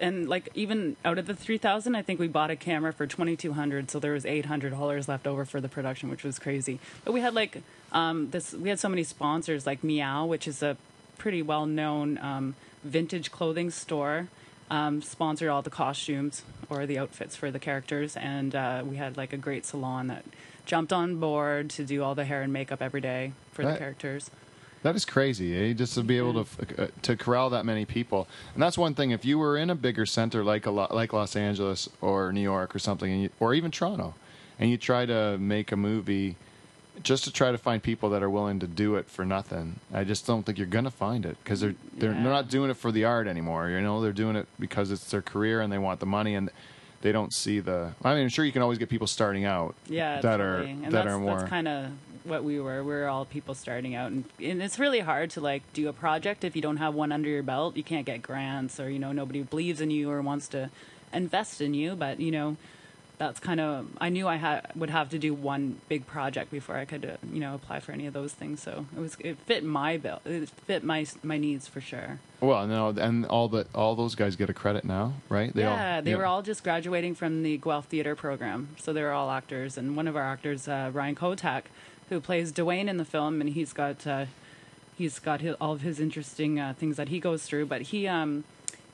and like even out of the three thousand, I think we bought a camera for twenty two hundred, so there was eight hundred dollars left over for the production, which was crazy. But we had like. Um, this we had so many sponsors, like Meow, which is a pretty well-known um, vintage clothing store, um, sponsored all the costumes or the outfits for the characters, and uh, we had like a great salon that jumped on board to do all the hair and makeup every day for that, the characters. That is crazy, eh? Just to be able to uh, to corral that many people, and that's one thing. If you were in a bigger center like a lo- like Los Angeles or New York or something, and you, or even Toronto, and you try to make a movie. Just to try to find people that are willing to do it for nothing. I just don't think you're going to find it because they're they're, yeah. they're not doing it for the art anymore. You know, they're doing it because it's their career and they want the money and they don't see the. I mean, I'm sure you can always get people starting out. Yeah, that are and that that's, are more. That's kind of what we were. We we're all people starting out, and, and it's really hard to like do a project if you don't have one under your belt. You can't get grants, or you know, nobody believes in you or wants to invest in you. But you know. That's kind of, I knew I had would have to do one big project before I could, uh, you know, apply for any of those things. So it was, it fit my bill, it fit my my needs for sure. Well, no, and all the all those guys get a credit now, right? They yeah, all, they yeah. were all just graduating from the Guelph Theatre Program, so they were all actors. And one of our actors, uh, Ryan Kotak, who plays Dwayne in the film, and he's got uh, he's got his, all of his interesting uh, things that he goes through, but he. Um,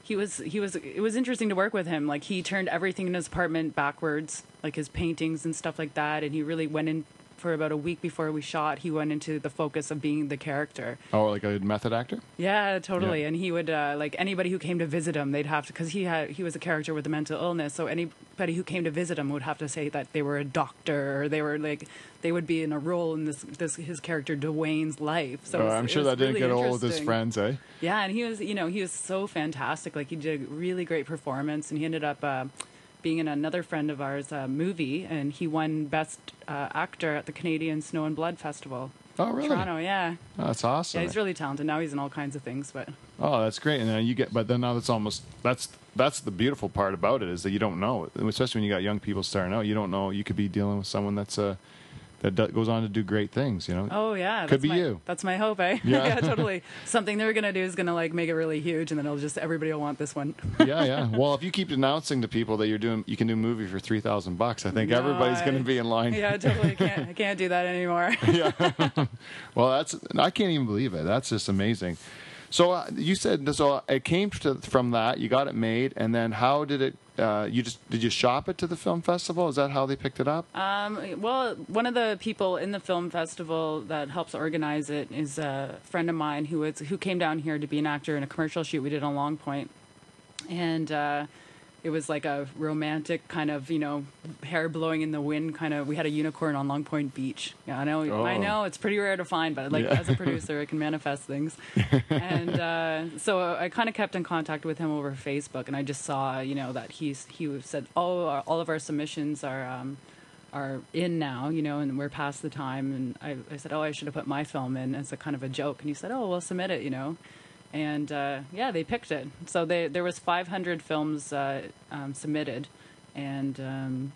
He was, he was, it was interesting to work with him. Like, he turned everything in his apartment backwards, like his paintings and stuff like that. And he really went in for about a week before we shot. He went into the focus of being the character. Oh, like a method actor? Yeah, totally. Yeah. And he would, uh, like, anybody who came to visit him, they'd have to, because he had, he was a character with a mental illness. So anybody who came to visit him would have to say that they were a doctor or they were, like, they would be in a role in this, this his character Dwayne's life. So oh, was, I'm sure that really didn't get old with his friends, eh? Yeah, and he was, you know, he was so fantastic. Like, he did a really great performance, and he ended up uh, being in another friend of ours' uh, movie, and he won Best uh, Actor at the Canadian Snow and Blood Festival. Oh, really? Toronto, yeah. Oh, that's awesome. Yeah, he's really talented. Now he's in all kinds of things, but. Oh, that's great. And then you get, but then now that's almost that's that's the beautiful part about it is that you don't know, especially when you got young people starting out. You don't know. You could be dealing with someone that's a. Uh, That goes on to do great things, you know? Oh, yeah. Could be my, you. That's my hope, eh? Yeah, yeah totally. Something they're going to do is going to, like, make it really huge, and then it'll just, everybody will want this one. yeah, yeah. Well, if you keep announcing to people that you're doing, you can do a movie for three thousand bucks, I think no, everybody's going to be in line. Yeah, totally. Can't, I can't do that anymore. yeah. Well, that's, I can't even believe it. That's just amazing. So uh, you said, so it came to, from that, you got it made, and then how did it, uh, you just, did you shop it to the film festival? Is that how they picked it up? Um, well, one of the people in the film festival that helps organize it is a friend of mine who was, who came down here to be an actor in a commercial shoot we did on Long Point. And uh, It was like a romantic kind of, you know, hair blowing in the wind kind of. We had a unicorn on Long Point Beach. Yeah, I know. Oh. I know it's pretty rare to find, but like yeah. as a producer, I can manifest things. And uh, so I kind of kept in contact with him over Facebook, and I just saw, you know, that he's he said, oh, our, all of our submissions are um, are in now, you know, and we're past the time. And I, I said, oh, I should have put my film in as a kind of a joke. And he said, oh, well, submit it, you know. And, uh, yeah, they picked it. So they, there was five hundred films uh, um, submitted, and um,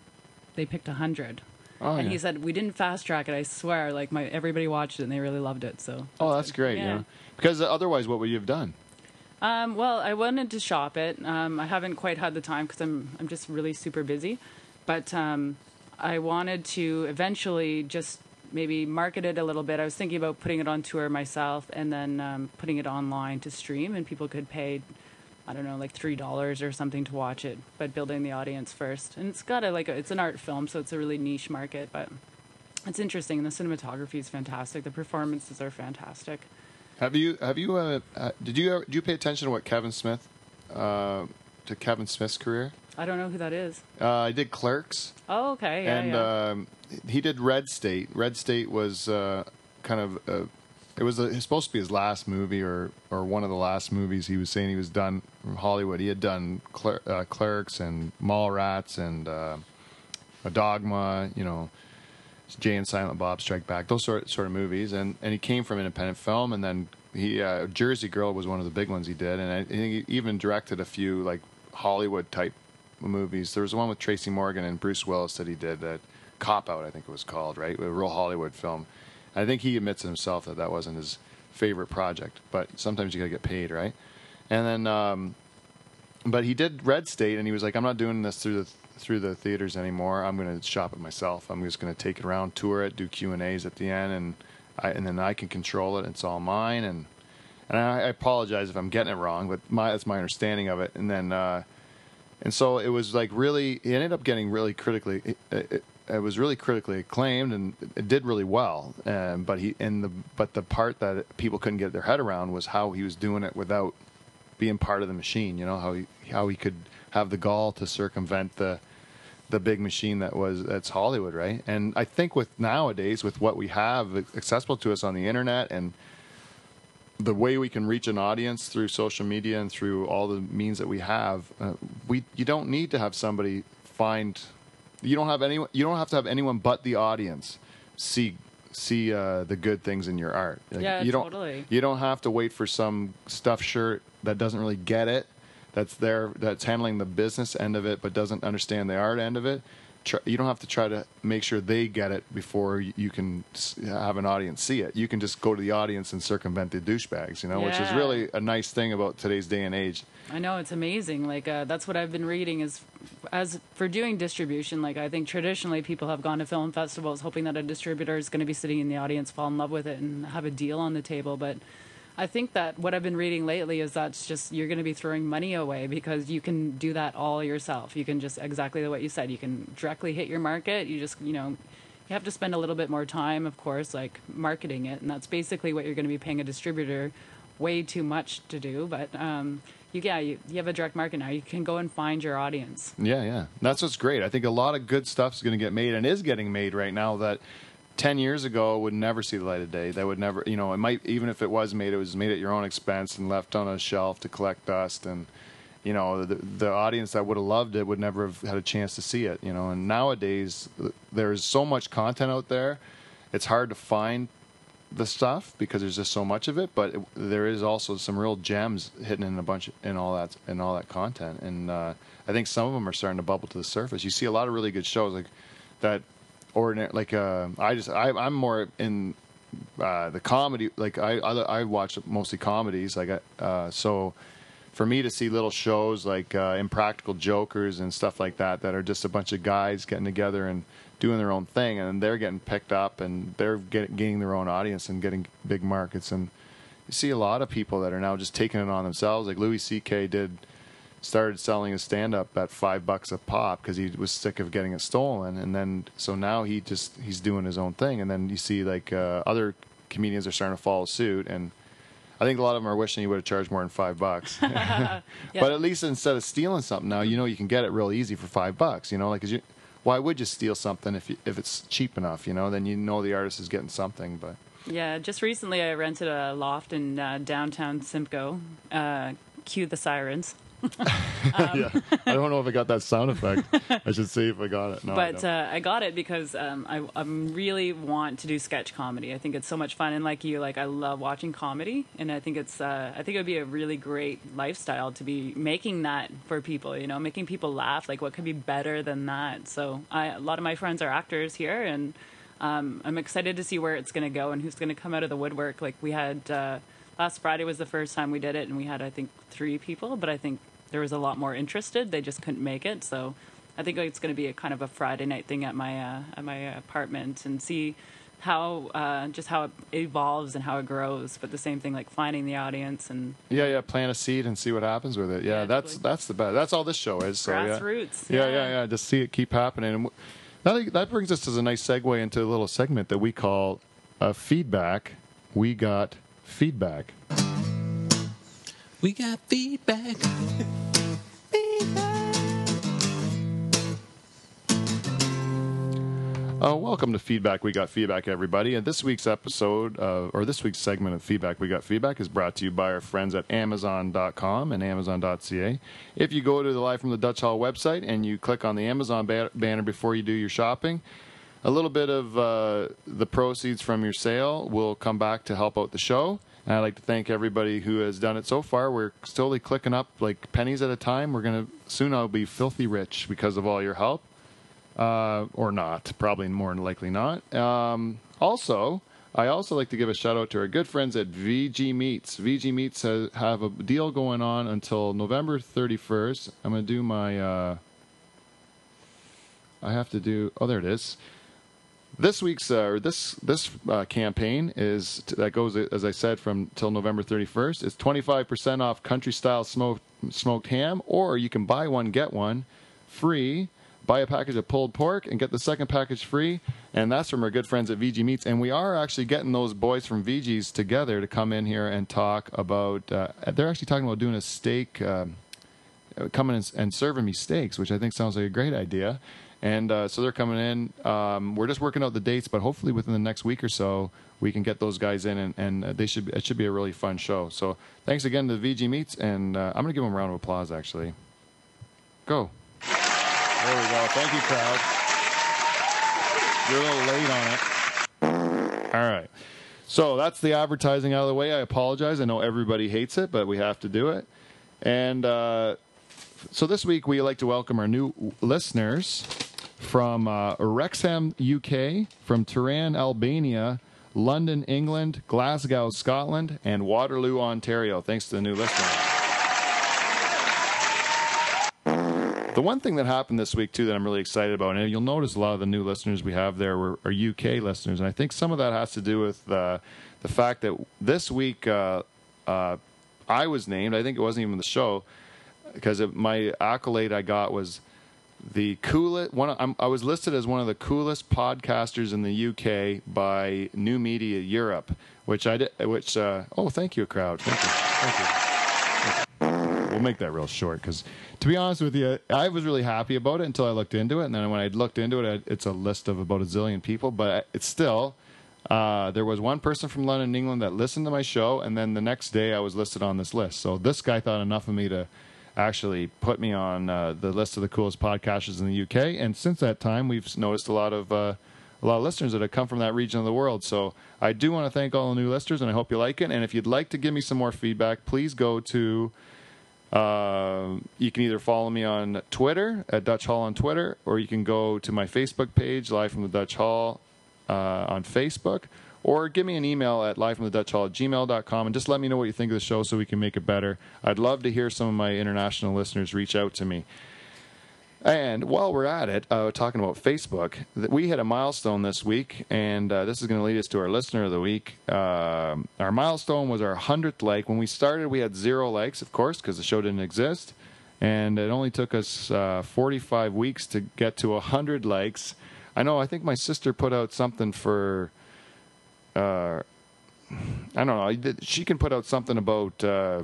they picked one hundred. Oh, and yeah. he said, we didn't fast-track it, I swear. Like, my everybody watched it, and they really loved it. So. That's oh, that's it. Great, yeah. yeah. Because uh, otherwise, what would you have done? Um, well, I wanted to shop it. Um, I haven't quite had the time because I'm, I'm just really super busy. But um, I wanted to eventually just... maybe market it a little bit. I was thinking about putting it on tour myself and then um, putting it online to stream, and people could pay, I don't know, like three dollars or something to watch it, but building the audience first. And it's got a, like, a, it's an art film, so it's a really niche market, but it's interesting. The cinematography is fantastic. The performances are fantastic. Have you, have you, uh, uh, did you, uh, did you pay attention to what Kevin Smith, uh, to Kevin Smith's career? I don't know who that is. Uh, I did Clerks. Oh, okay. Yeah, and yeah. Um, he did Red State. Red State was uh, kind of uh, it was, a, it was supposed to be his last movie or or one of the last movies. He was saying he was done from Hollywood. He had done Cler- uh, Clerks and Mallrats and uh, a Dogma. You know, Jay and Silent Bob Strike Back. Those sort sort of movies. And and he came from independent film, and then he uh, Jersey Girl was one of the big ones he did. And I think he even directed a few like Hollywood type. Movies. There was one with Tracy Morgan and Bruce Willis that he did, that Cop Out, I think it was called, right? A real Hollywood film. I think he admits to himself that that wasn't his favorite project, but sometimes you got to get paid, right? And then, um, but he did Red State, and he was like, "I'm not doing this through the through the theaters anymore. I'm going to shop it myself. I'm just going to take it around, tour it, do Q and A's at the end, and I, and then I can control it. It's all mine." And and I, I apologize if I'm getting it wrong, but my that's my understanding of it. And then. Uh, And so it was like really, it ended up getting really critically, it, it, it was really critically acclaimed, and it did really well. Um, but he, and the, but the part that people couldn't get their head around was how he was doing it without being part of the machine. You know, how he, how he could have the gall to circumvent the, the big machine that was, that's Hollywood. Right. And I think with nowadays, with what we have accessible to us on the internet, and the way we can reach an audience through social media and through all the means that we have, uh, we you don't need to have somebody find. You don't have anyone. You don't have to have anyone but the audience see see uh, the good things in your art. Like, yeah, you don't, totally. You don't have to wait for some stuffed shirt that doesn't really get it. That's there. That's handling the business end of it, but doesn't understand the art end of it. You don't have to try to make sure they get it before you can have an audience see it. You can just go to the audience and circumvent the douchebags, you know, yeah. which is really a nice thing about today's day and age. I know, it's amazing. Like, uh, that's what I've been reading is, as for doing distribution, like, I think traditionally people have gone to film festivals hoping that a distributor is going to be sitting in the audience, fall in love with it, and have a deal on the table. But I think that what I've been reading lately is that's just, you're going to be throwing money away, because you can do that all yourself. You can just, exactly what you said, you can directly hit your market. You just, you know, you have to spend a little bit more time, of course, like marketing it. And that's basically what you're going to be paying a distributor way too much to do. But um, you, yeah, you, you have a direct market now. You can go and find your audience. Yeah, yeah. That's what's great. I think a lot of good stuff is going to get made and is getting made right now that... ten years ago would never see the light of day. That would never, you know, it might, even if it was made, it was made at your own expense and left on a shelf to collect dust. And, you know, the, the audience that would have loved it would never have had a chance to see it, you know. And nowadays, there's so much content out there. It's hard to find the stuff because there's just so much of it. But it, there is also some real gems hidden in a bunch of, in all that, in all that content. And uh, I think some of them are starting to bubble to the surface. You see a lot of really good shows like that. Ordinary, like uh, I just I, I'm more in uh, the comedy. Like I, I I watch mostly comedies. Like uh, so, for me to see little shows like uh, Impractical Jokers and stuff like that, that are just a bunch of guys getting together and doing their own thing, and they're getting picked up and they're get, gaining their own audience and getting big markets. And you see a lot of people that are now just taking it on themselves. Like Louis C K did. Started selling his stand-up at five bucks a pop because he was sick of getting it stolen, and then so now he just he's doing his own thing. And then you see like uh, other comedians are starting to follow suit, and I think a lot of them are wishing you would have charged more than five bucks. yeah. But at least instead of stealing something now, you know, you can get it real easy for five bucks. You know, like, 'cause you, why would you steal something if you, if it's cheap enough? You know, then you know the artist is getting something. But yeah, just recently I rented a loft in uh, downtown Simcoe. Uh, cue the sirens. um, yeah, I don't know if I got that sound effect. I should see if I got it. No, but I, uh, I got it because um, I I'm really want to do sketch comedy. I think it's so much fun, and like you, like I love watching comedy, and I think it's uh, I think it would be a really great lifestyle to be making that for people. You know, making people laugh. Like, what could be better than that? So I, a lot of my friends are actors here, and um, I'm excited to see where it's going to go and who's going to come out of the woodwork. Like we had uh, last Friday was the first time we did it, and we had I think three people, but I think there was a lot more interested. They just couldn't make it. So I think it's going to be a kind of a Friday night thing at my uh, at my apartment and see how uh, just how it evolves and how it grows. But the same thing, like finding the audience and yeah, yeah, plant a seed and see what happens with it. Yeah, yeah that's totally. That's the best. That's all this show is. So, grassroots. Yeah. Yeah, yeah, yeah, yeah. Just see it keep happening. And that that brings us as a nice segue into a little segment that we call uh, feedback. We got feedback. We got feedback. feedback. Uh, welcome to Feedback. We got feedback, everybody. And this week's episode, uh, or this week's segment of Feedback. We got feedback is brought to you by our friends at Amazon dot com and Amazon dot C A. If you go to the Live from the Dutch Hall website and you click on the Amazon ba- banner before you do your shopping, a little bit of uh, the proceeds from your sale will come back to help out the show. And I'd like to thank everybody who has done it so far. We're slowly clicking up like pennies at a time. We're going to soon I'll be filthy rich because of all your help. Uh, or not. Probably more than likely not. Um, also, I also like to give a shout out to our good friends at V G Meats. V G Meats has, have a deal going on until November thirty-first. I'm going to do my... Uh, I have to do... Oh, there it is. This week's uh, or this this uh, campaign is t- that goes as I said from till November thirty-first. It's twenty-five percent off country style smoked smoked ham, or you can buy one get one free. Buy a package of pulled pork and get the second package free, and that's from our good friends at V G Meats. And we are actually getting those boys from V G's together to come in here and talk about. Uh, they're actually talking about doing a steak, um, coming and serving me steaks, which I think sounds like a great idea. And uh, so they're coming in. Um, we're just working out the dates, but hopefully within the next week or so, we can get those guys in, and, and they should. It should be a really fun show. So thanks again to V G Meats, and uh, I'm going to give them a round of applause, actually. Go. There we go. Thank you, crowd. You're a little late on it. All right. So that's the advertising out of the way. I apologize. I know everybody hates it, but we have to do it. And uh, so this week, we like to welcome our new listeners from uh, Wrexham, U K, from Tehran, Albania, London, England, Glasgow, Scotland, and Waterloo, Ontario. Thanks to the new listeners. The one thing that happened this week, too, that I'm really excited about, and you'll notice a lot of the new listeners we have there were, are U K listeners, and I think some of that has to do with uh, the fact that this week uh, uh, I was named, I think it wasn't even the show, because it, my accolade I got was the coolest one. I'm, I was listed as one of the coolest podcasters in the U K by New Media Europe, which I did. Which uh, oh, thank you, crowd. Thank you. Thank you. We'll make that real short because, to be honest with you, I was really happy about it until I looked into it, and then when I looked into it, it's a list of about a zillion people, but it's still. Uh, there was one person from London, England, that listened to my show, and then the next day I was listed on this list. So this guy thought enough of me to. Actually put me on uh, the list of the coolest podcasters in the U K, and since that time we've noticed a lot of uh, a lot of listeners that have come from that region of the world. So I do want to thank all the new listeners, and I hope you like it. And if you'd like to give me some more feedback, please go to uh, you can either follow me on Twitter at Dutch Hall on Twitter, or you can go to my Facebook page, Live from the Dutch Hall uh, on Facebook, or give me an email at livefromthedutchhall at gmail dot com and just let me know what you think of the show so we can make it better. I'd love to hear some of my international listeners reach out to me. And while we're at it, uh, talking about Facebook, th- we hit a milestone this week, and uh, this is going to lead us to our listener of the week. Uh, our milestone was our hundredth like. When we started, we had zero likes, of course, because the show didn't exist, and it only took us uh, forty-five weeks to get to one hundred likes. I know, I think my sister put out something for... Uh, I don't know. She can put out something about uh,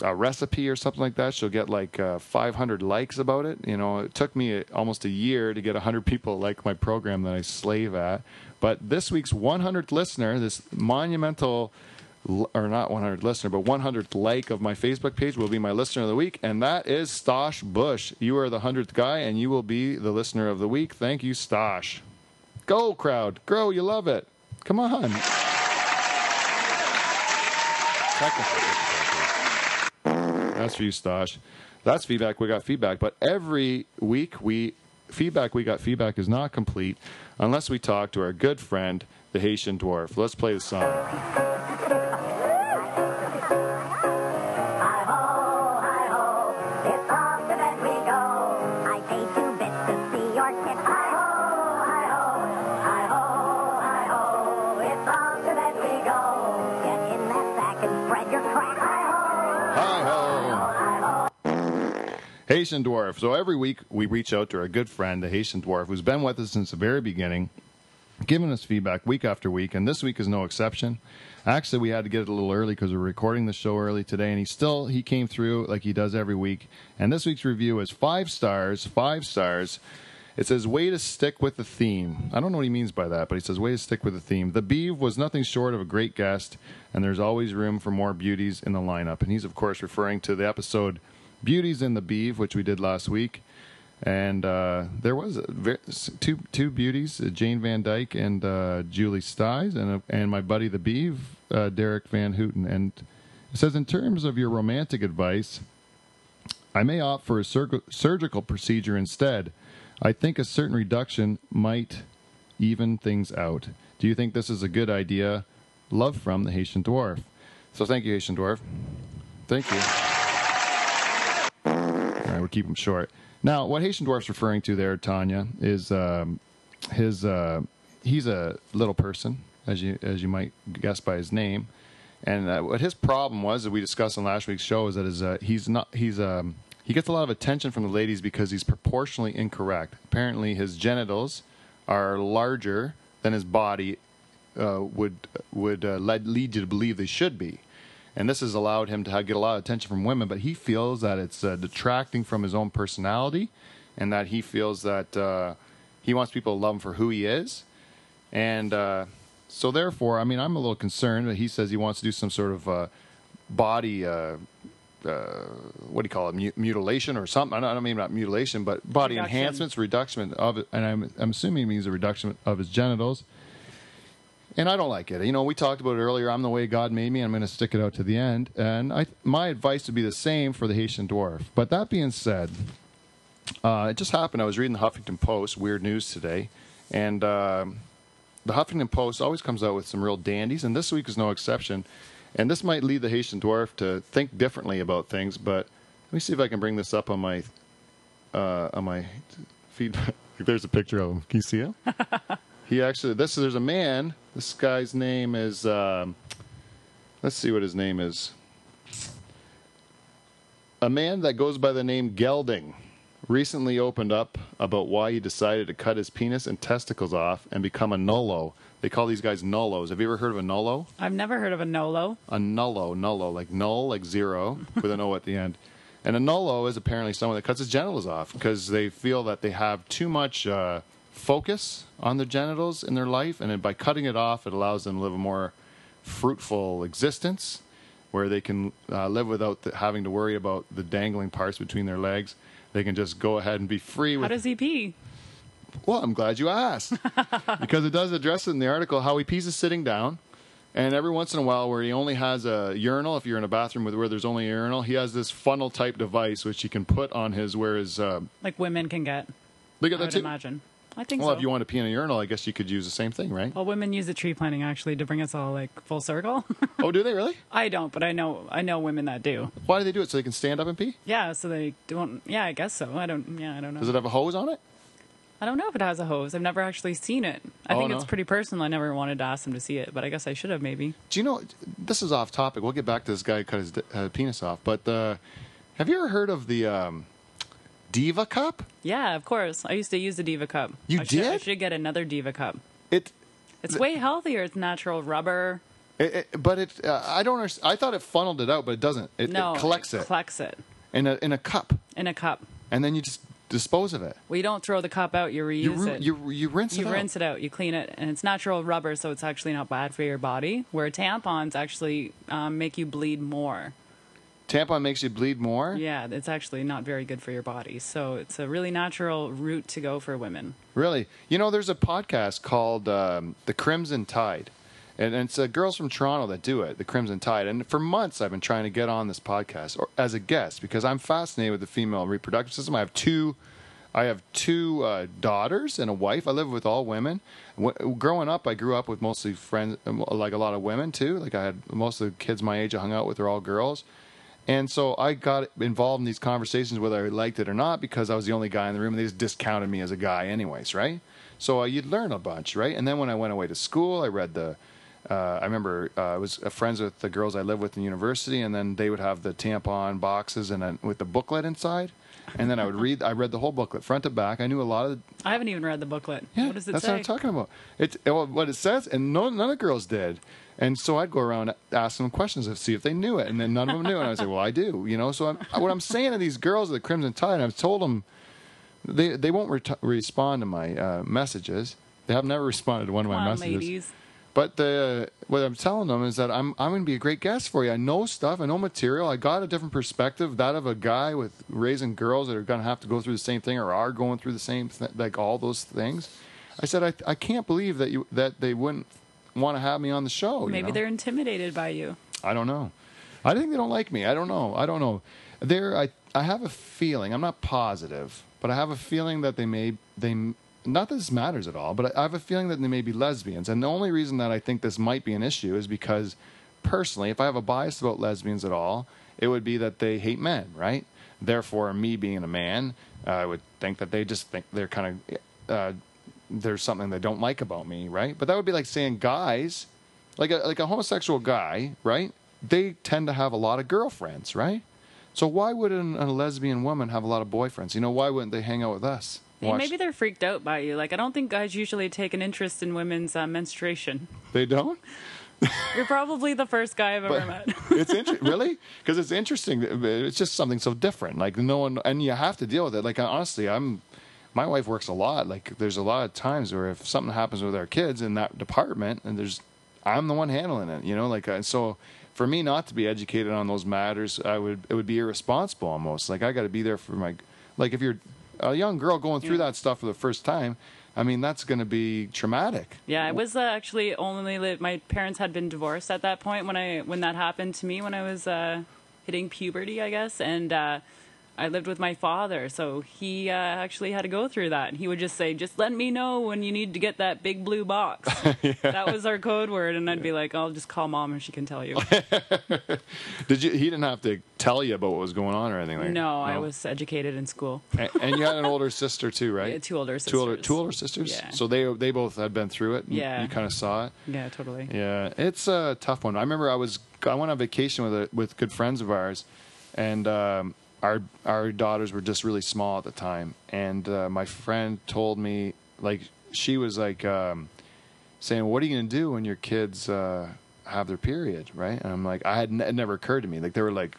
a recipe or something like that. She'll get like uh, five hundred likes about it. You know, it took me almost a year to get one hundred people like my program that I slave at. But this week's one hundredth listener, this monumental, or not one hundredth listener, but one hundredth like of my Facebook page will be my listener of the week. And that is Stosh Bush. You are the one hundredth guy, and you will be the listener of the week. Thank you, Stosh. Go, crowd. Grow. You love it. Come on. That's for you, Stosh. That's feedback. We got feedback. But every week, we feedback we got feedback is not complete unless we talk to our good friend, the Haitian Dwarf. Let's play the song. Haitian Dwarf. So every week we reach out to our good friend, the Haitian Dwarf, who's been with us since the very beginning, giving us feedback week after week, and this week is no exception. Actually, we had to get it a little early because we're recording the show early today, and he still, he came through like he does every week. And this week's review is five stars, five stars. It says, way to stick with the theme. I don't know what he means by that, but he says, way to stick with the theme. The Beeve was nothing short of a great guest, and there's always room for more beauties in the lineup. And he's, of course, referring to the episode Beauties in the Beeve, which we did last week, and uh, there was a, two two beauties, Jane Van Dyke and uh, Julie Stiles, and uh, and my buddy the Beeve, uh, Derek Van Houten. And it says, in terms of your romantic advice, I may opt for a sur- surgical procedure instead. I think a certain reduction might even things out. Do you think this is a good idea? Love from the Haitian Dwarf. So thank you, Haitian Dwarf. Thank you. We'll keep them short. Now, what Haitian Dwarf's referring to there, Tanya, is um, his. Uh, he's a little person, as you as you might guess by his name, and uh, what his problem was that we discussed on last week's show is that is uh, he's not he's um, he gets a lot of attention from the ladies because he's proportionally incorrect. Apparently, his genitals are larger than his body uh, would would uh, lead, lead you to believe they should be. And this has allowed him to get a lot of attention from women, but he feels that it's uh, detracting from his own personality, and that he feels that uh, he wants people to love him for who he is. And uh, so therefore, I mean, I'm a little concerned that he says he wants to do some sort of uh, body, uh, uh, what do you call it, Mut- mutilation or something. I don't, I don't mean about mutilation, but body reduction. enhancements, reduction of it. And I'm, I'm assuming he means a reduction of his genitals. And I don't like it. You know, we talked about it earlier. I'm the way God made me. I'm going to stick it out to the end. And I, my advice would be the same for the Haitian Dwarf. But that being said, uh, it just happened. I was reading the Huffington Post, weird news today. And uh, the Huffington Post always comes out with some real dandies. And this week is no exception. And this might lead the Haitian Dwarf to think differently about things. But let me see if I can bring this up on my, uh, on my feedback. There's a picture of him. Can you see him? He actually, this there's a man, this guy's name is, um, let's see what his name is. A man that goes by the name Gelding recently opened up about why he decided to cut his penis and testicles off and become a Nullo. They call these guys Nullos. Have you ever heard of a Nullo? I've never heard of a Nullo. A Nullo, Nullo, like null, like zero, with an O at the end. And a Nullo is apparently someone that cuts his genitals off because they feel that they have too much uh, focus on their genitals in their life, and then by cutting it off, it allows them to live a more fruitful existence where they can uh, live without the, having to worry about the dangling parts between their legs. They can just go ahead and be free. With, how does he pee? Well, I'm glad you asked. Because it does address it in the article how he pees is sitting down, and every once in a while where he only has a urinal, if you're in a bathroom with where there's only a urinal, he has this funnel-type device which he can put on his, where his... Uh, like women can get. They get that too. I would imagine. I think well, so. Well, if you want to pee in a urinal, I guess you could use the same thing, right? Well, women use the tree planting, actually, to bring us all, like, full circle. Oh, do they really? I don't, but I know I know women that do. Why do they do it? So they can stand up and pee? Yeah, so they don't... Yeah, I guess so. I don't... Yeah, I don't know. Does it have a hose on it? I don't know if it has a hose. I've never actually seen it. I oh, think no? It's pretty personal. I never wanted to ask them to see it, but I guess I should have, maybe. Do you know... This is off topic. We'll get back to this guy who cut his uh, penis off, but uh, have you ever heard of the... Um, Diva Cup? Yeah, of course. I used to use the Diva Cup. You I did? Should, I should get another Diva Cup. It, it's th- way healthier. It's natural rubber. It, it, but it, uh, I don't. I thought it funneled it out, but it doesn't. It, no, it collects it. Collects it in a in a cup. In a cup. And then you just dispose of it. Well, you don't throw the cup out. You reuse you ru- it. You you rinse it. You out. rinse it out. You clean it, and it's natural rubber, so it's actually not bad for your body. Where tampons actually um, make you bleed more. Tampon makes you bleed more? Yeah, it's actually not very good for your body. So it's a really natural route to go for women. Really? You know, there's a podcast called um, The Crimson Tide. And, and it's uh, girls from Toronto that do it, The Crimson Tide. And for months I've been trying to get on this podcast or, as a guest because I'm fascinated with the female reproductive system. I have two I have two uh, daughters and a wife. I live with all women. W- growing up, I grew up with mostly friends, like a lot of women too. Like I had most of the kids my age I hung out with are all girls. And so I got involved in these conversations, whether I liked it or not, because I was the only guy in the room, and they just discounted me as a guy anyways, right? So uh, you'd learn a bunch, right? And then when I went away to school, I read the... Uh, I remember uh, I was friends with the girls I lived with in university, and then they would have the tampon boxes and a, with the booklet inside. And then I would read... I read the whole booklet, front to back. I knew a lot of... I haven't even read the booklet. Yeah, what does it that's say? That's what I'm talking about. It's well, what it says, and no, none of the girls did. And so I'd go around asking them questions to see if they knew it, and then none of them knew. And I was like, well, I do, you know. So I'm, what I'm saying to these girls at the Crimson Tide, I've told them they they won't re- respond to my uh, messages. They have never responded to one Come of my on, messages. Ladies. But the what I'm telling them is that I'm I'm going to be a great guest for you. I know stuff. I know material. I got a different perspective, that of a guy with raising girls that are going to have to go through the same thing or are going through the same thing, like all those things. I said I I can't believe that you that they wouldn't. want to have me on the show. Maybe you know? They're intimidated by you. I don't know. I think they don't like me. I don't know. I don't know. They're, I I have a feeling, I'm not positive, but I have a feeling that they may, they not that this matters at all, but I have a feeling that they may be lesbians. And the only reason that I think this might be an issue is because, personally, if I have a bias about lesbians at all, it would be that they hate men, right? Therefore, me being a man, uh, I would think that they just think they're kind of... Uh, there's something they don't like about me, right? But that would be like saying guys, like a, like a homosexual guy, right? They tend to have a lot of girlfriends, right? So why wouldn't a lesbian woman have a lot of boyfriends? You know, why wouldn't they hang out with us? Watch. Maybe they're freaked out by you. Like, I don't think guys usually take an interest in women's uh, menstruation. They don't? You're probably the first guy I've ever but met. It's inter- really? Because it's interesting. It's just something so different. Like, no one, and you have to deal with it. Like, honestly, I'm... My wife works a lot. Like, there's a lot of times where if something happens with our kids in that department, and there's, I'm the one handling it, you know. Like, and so for me not to be educated on those matters, I would it would be irresponsible almost. Like, I got to be there for my, like, if you're a young girl going through yeah. that stuff for the first time, I mean, that's going to be traumatic. Yeah, it was uh, actually only li- my parents had been divorced at that point when I when that happened to me when I was uh, hitting puberty, I guess, and. Uh, I lived with my father, so he uh, actually had to go through that. He would just say, just let me know when you need to get that big blue box. yeah. That was our code word, and I'd be like, I'll just call Mom and she can tell you. Did you? He didn't have to tell you about what was going on or anything like that? No, no, I was educated in school. And, and you had an older sister too, right? Yeah, two older sisters. Two older, two older sisters? Yeah. So they they both had been through it? Yeah. You kind of saw it? Yeah, totally. Yeah, it's a tough one. I remember I was I went on vacation with a, with good friends of ours, and... Um, Our our daughters were just really small at the time, and uh, my friend told me, like, she was like um, saying, well, "What are you gonna do when your kids uh, have their period?" Right? And I'm like, I had n- it never occurred to me. Like, they were like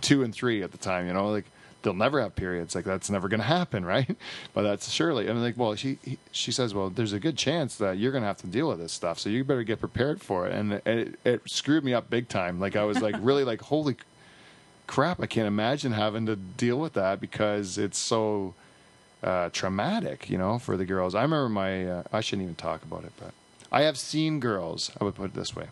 two and three at the time, you know, like they'll never have periods. Like, that's never gonna happen, right? But that's surely. And I'm like, well, she he, she says, well, there's a good chance that you're gonna have to deal with this stuff, so you better get prepared for it. And it, it screwed me up big time. Like, I was like really like holy. crap, I can't imagine having to deal with that because it's so uh, traumatic, you know, for the girls. I remember my, uh, I shouldn't even talk about it, but I have seen girls, I would put it this way.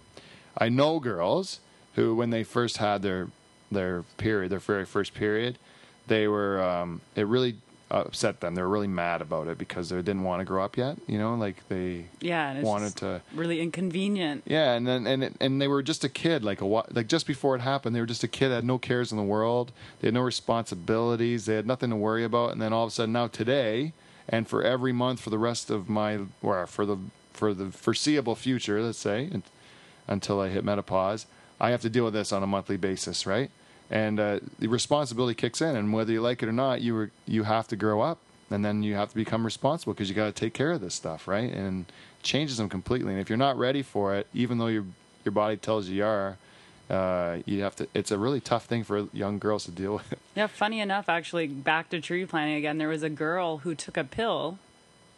I know girls who, when they first had their their period, their very first period, they were, um, it really upset them. They were really mad about it because they didn't want to grow up yet, you know, like they yeah, and it's wanted to really inconvenient. Yeah, and then and and they were just a kid, like a like just before it happened, they were just a kid, had no cares in the world, they had no responsibilities, they had nothing to worry about, and then all of a sudden now today and for every month for the rest of my or for the for the foreseeable future, let's say, and, until I hit menopause, I have to deal with this on a monthly basis, right? And uh, the responsibility kicks in, and whether you like it or not, you were, you have to grow up, and then you have to become responsible because you got to take care of this stuff, right? And it changes them completely. And if you're not ready for it, even though you're your body tells you you are, uh, you have to. It's a really tough thing for young girls to deal with. Yeah, funny enough, actually, back to tree planting again. There was a girl who took a pill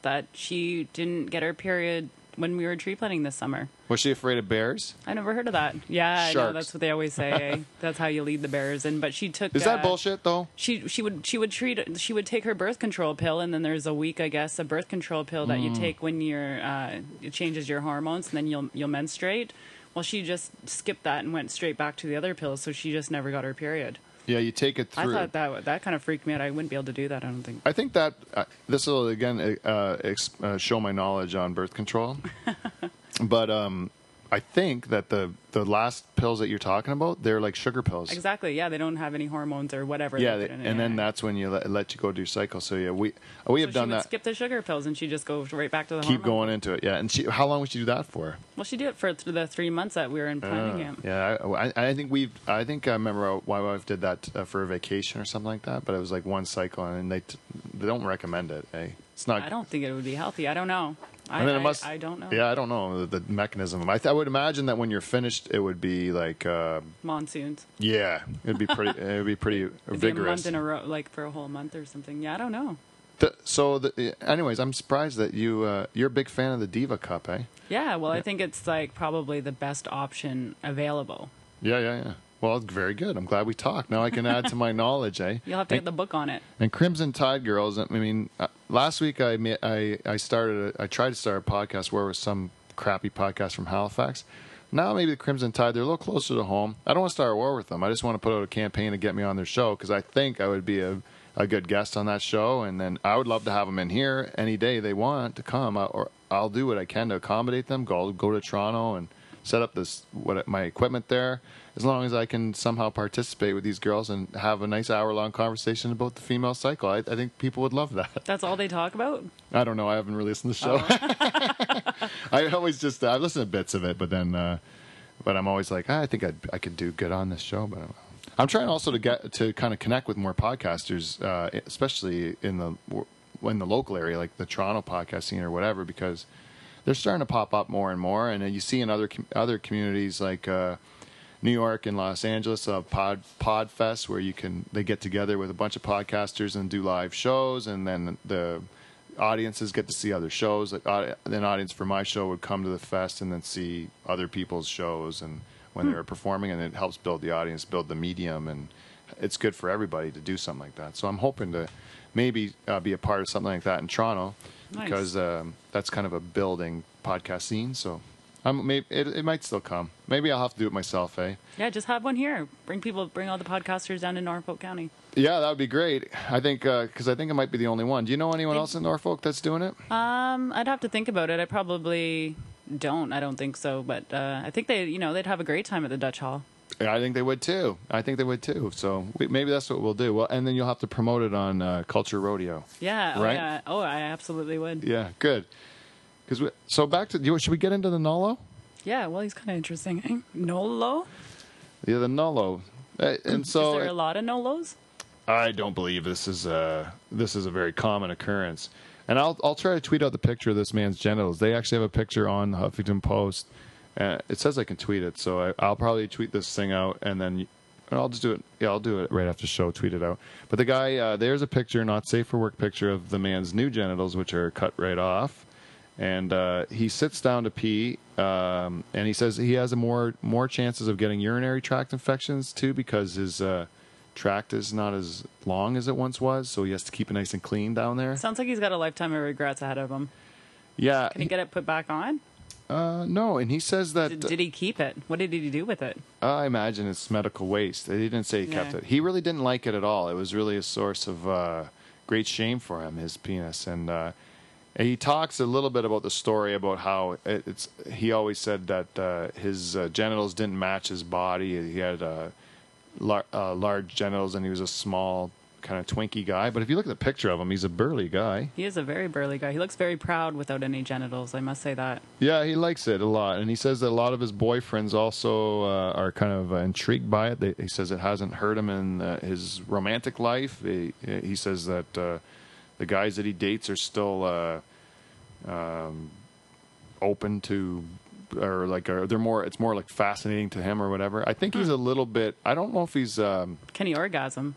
that she didn't get her period when we were tree planting this summer. Was she afraid of bears? I never heard of that. Yeah, no, that's what they always say. That's how you lead the bears in. But she took. Is uh, that bullshit though? She she would she would treat she would take her birth control pill, and then there's a week, I guess, a birth control pill that mm. you take when you're uh, it changes your hormones, and then you'll you'll menstruate. Well, she just skipped that and went straight back to the other pills, so she just never got her period. Yeah, you take it through. I thought that that kind of freaked me out. I wouldn't be able to do that, I don't think. I think that uh, this will, again, uh, ex- uh, show my knowledge on birth control. But um, I think that the, the last pills that you're talking about, they're like sugar pills. Exactly, yeah. They don't have any hormones or whatever. Yeah, they, and yeah. then that's when you let, let you go do your cycle. So, yeah, we we so have done that. She would skip the sugar pills, and she just go right back to the Keep hormone. going into it, yeah. And she, how long would she do that for? Well, she did it for th- the three months that we were in planning camp. Uh, yeah, I, I think we've, I think I remember my wife did that uh, for a vacation or something like that, but it was like one cycle, and they, t- they don't recommend it, eh? It's not, I don't think it would be healthy. I don't know. I, I, mean, it must, I, I don't know. Yeah, I don't know the, the mechanism. I, th- I would imagine that when you're finished, it would be like uh, monsoons. Yeah, it'd be pretty. It'd be pretty it'd vigorous. It'd be a month in a row, like for a whole month or something. Yeah, I don't know. The, so, the, anyways, I'm surprised that you uh, you're a big fan of the Diva Cup, eh? Yeah. Well, yeah. I think it's like probably the best option available. Yeah, yeah, yeah. Well, very good. I'm glad we talked. Now I can add to my knowledge, eh? You'll have to and, get the book on it. And Crimson Tide girls, I mean, uh, last week I I I started a, I tried to start a podcast where it was some crappy podcast from Halifax. Now maybe the Crimson Tide, they're a little closer to home. I don't want to start a war with them. I just want to put out a campaign to get me on their show because I think I would be a, a good guest on that show. And then I would love to have them in here any day they want to come. I, or I'll do what I can to accommodate them. Go go to Toronto and set up this what my equipment there. As long as I can somehow participate with these girls and have a nice hour-long conversation about the female cycle, I, I think people would love that. That's all they talk about? I don't know. I haven't really listened to the show. Oh. I always just uh, I listen to bits of it, but then, uh, but I'm always like, ah, I think I'd, I could do good on this show. But I'm, I'm trying also to get to kind of connect with more podcasters, uh, especially in the in the local area, like the Toronto podcast scene or whatever, because they're starting to pop up more and more, and you see in other other communities like. Uh, New York and Los Angeles of uh, Pod Podfest, where you can they get together with a bunch of podcasters and do live shows, and then the audiences get to see other shows. Like uh, an audience for my show would come to the fest and then see other people's shows and when mm. they were performing, and it helps build the audience, build the medium, and it's good for everybody to do something like that. So I'm hoping to maybe uh, be a part of something like that in Toronto nice. because um, that's kind of a building podcast scene. So. I'm, maybe, it, it might still come. Maybe I'll have to do it myself, eh? Yeah, just have one here. Bring people, bring all the podcasters down to Norfolk County. Yeah, that would be great. I think, because uh, I think I might be the only one. Do you know anyone else in Norfolk that's doing it? Um, I'd have to think about it. I probably don't. I don't think so. But uh, I think they, you know, they'd have a great time at the Dutch Hall. I think they would too. I think they would too. So we, maybe that's what we'll do. Well, and then you'll have to promote it on uh, Culture Rodeo. Yeah. Right? Oh, yeah. Oh, I absolutely would. Yeah, good. Cause we, so back to, should we get into the Nullo? Yeah, well, he's kind of interesting. Nullo? Yeah, the Nullo. And so, is there a lot of Nullos? I don't believe this is a, this is a very common occurrence. And I'll I'll try to tweet out the picture of this man's genitals. They actually have a picture on the Huffington Post. Uh, it says I can tweet it, so I, I'll probably tweet this thing out, and then and I'll just do it. Yeah, I'll do it right after the show, tweet it out. But the guy, uh, there's a picture, not safe for work picture, of the man's new genitals, which are cut right off. And uh, he sits down to pee, um, and he says he has a more more chances of getting urinary tract infections, too, because his uh, tract is not as long as it once was, so he has to keep it nice and clean down there. Sounds like he's got a lifetime of regrets ahead of him. Yeah. Can he, he get it put back on? Uh, no, and he says that... Did, did he keep it? What did he do with it? Uh, I imagine it's medical waste. He didn't say he yeah. kept it. He really didn't like it at all. It was really a source of uh, great shame for him, his penis, and... Uh, He talks a little bit about the story about how it's. He always said that uh, his uh, genitals didn't match his body. He had uh, lar- uh, large genitals, and he was a small kind of twinky guy. But if you look at the picture of him, he's a burly guy. He is a very burly guy. He looks very proud without any genitals. I must say that. Yeah, he likes it a lot, and he says that a lot of his boyfriends also uh, are kind of uh, intrigued by it. They, he says it hasn't hurt him in uh, his romantic life. He, he says that. Uh, The guys that he dates are still uh, um, open to or like are they're more it's more like fascinating to him or whatever. I think he's a little bit, I don't know if he's um, can he orgasm?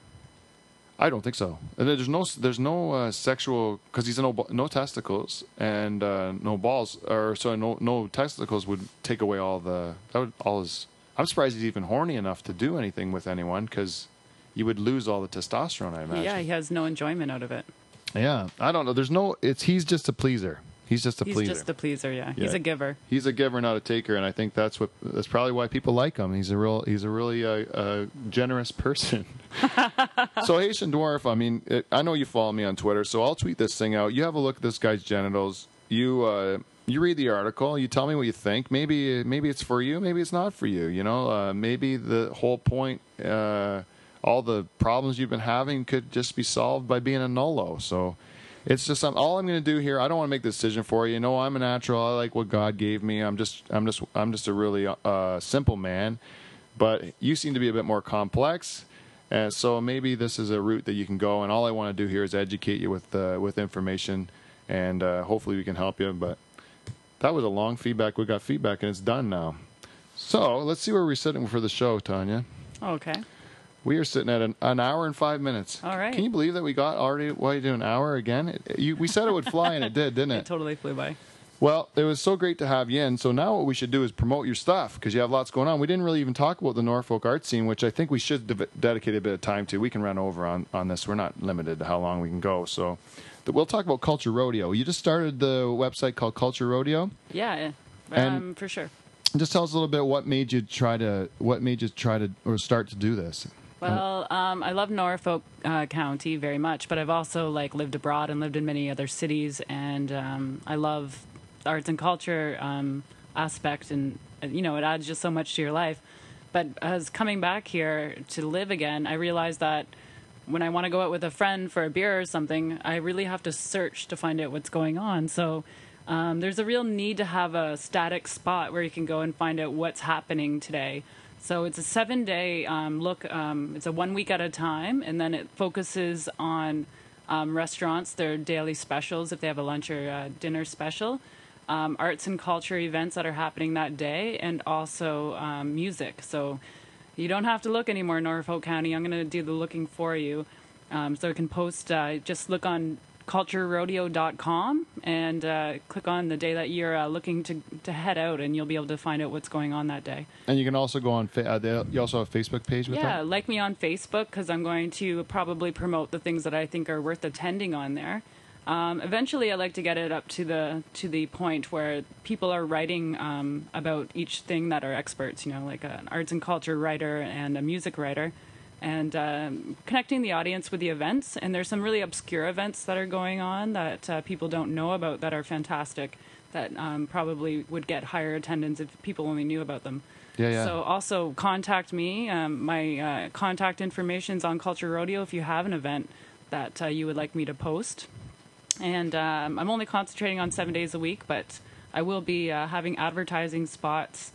I don't think so. And there's no there's no uh, sexual, because he's no no testicles and uh, no balls, or so no no testicles would take away all the that would all his. I'm surprised he's even horny enough to do anything with anyone, because you would lose all the testosterone, I imagine. Yeah, he has no enjoyment out of it. Yeah, I don't know. There's no. It's he's just a pleaser. He's just a he's pleaser. He's just a pleaser. Yeah. yeah, he's a giver. He's a giver, not a taker, and I think that's what that's probably why people like him. He's a real. He's a really uh, uh, generous person. So Haitian Dwarf. I mean, it, I know you follow me on Twitter, so I'll tweet this thing out. You have a look at this guy's genitals. You. Uh, You read the article. You tell me what you think. Maybe, maybe it's for you. Maybe it's not for you. You know, uh, maybe the whole point, uh, all the problems you've been having, could just be solved by being a Nullo. So, it's just um, all I'm going to do here. I don't want to make the decision for you. You know, I'm a natural. I like what God gave me. I'm just, I'm just, I'm just a really uh, simple man. But you seem to be a bit more complex. And so maybe this is a route that you can go. And all I want to do here is educate you with uh, with information, and uh, hopefully we can help you. But that was a long feedback. We got feedback, and it's done now. So let's see where we're sitting for the show, Tanya. Okay. We are sitting at an, an hour and five minutes. All right. Can you believe that we got already, why do an hour again? It, you, we said it would fly, and it did, didn't it? It totally flew by. Well, it was so great to have you in. So now what we should do is promote your stuff, because you have lots going on. We didn't really even talk about the Norfolk art scene, which I think we should de- dedicate a bit of time to. We can run over on, on this. We're not limited to how long we can go. So we'll talk about Culture Rodeo. You just started the website called Culture Rodeo. Yeah, and um, for sure. Just tell us a little bit what made you try to what made you try to or start to do this. Well, um, I love Norfolk uh, County very much, but I've also like lived abroad and lived in many other cities, and um, I love the arts and culture um, aspect, and you know it adds just so much to your life. But as coming back here to live again, I realized that when I want to go out with a friend for a beer or something, I really have to search to find out what's going on. So um, there's a real need to have a static spot where you can go and find out what's happening today. So it's a seven-day um, look. Um, it's a one week at a time, and then it focuses on um, restaurants, their daily specials, if they have a lunch or a dinner special, um, arts and culture events that are happening that day, and also um, music. So you don't have to look anymore, Norfolk County. I'm going to do the looking for you. Um, so you can post, uh, just look on culture rodeo dot com and uh, click on the day that you're uh, looking to, to head out, and you'll be able to find out what's going on that day. And you can also go on, fa- uh, you also have a Facebook page with yeah, that? Yeah, like me on Facebook, because I'm going to probably promote the things that I think are worth attending on there. Um, eventually, I like to get it up to the to the point where people are writing um, about each thing that are experts, you know, like an arts and culture writer and a music writer, and um, connecting the audience with the events. And there's some really obscure events that are going on that uh, people don't know about that are fantastic, that um, probably would get higher attendance if people only knew about them. Yeah, yeah. So also contact me. Um, my uh, contact information's on Culture Rodeo if you have an event that uh, you would like me to post. And um, I'm only concentrating on seven days a week, but I will be uh, having advertising spots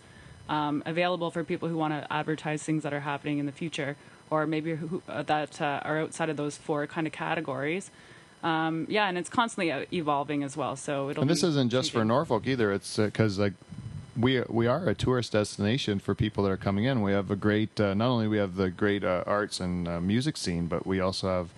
um, available for people who want to advertise things that are happening in the future, or maybe who, uh, that uh, are outside of those four kind of categories. Um, yeah, and it's constantly evolving as well. So it'll. And this be isn't just changing for Norfolk either. It's because uh, like we we are a tourist destination for people that are coming in. We have a great uh, not only we have the great uh, arts and uh, music scene, but we also have.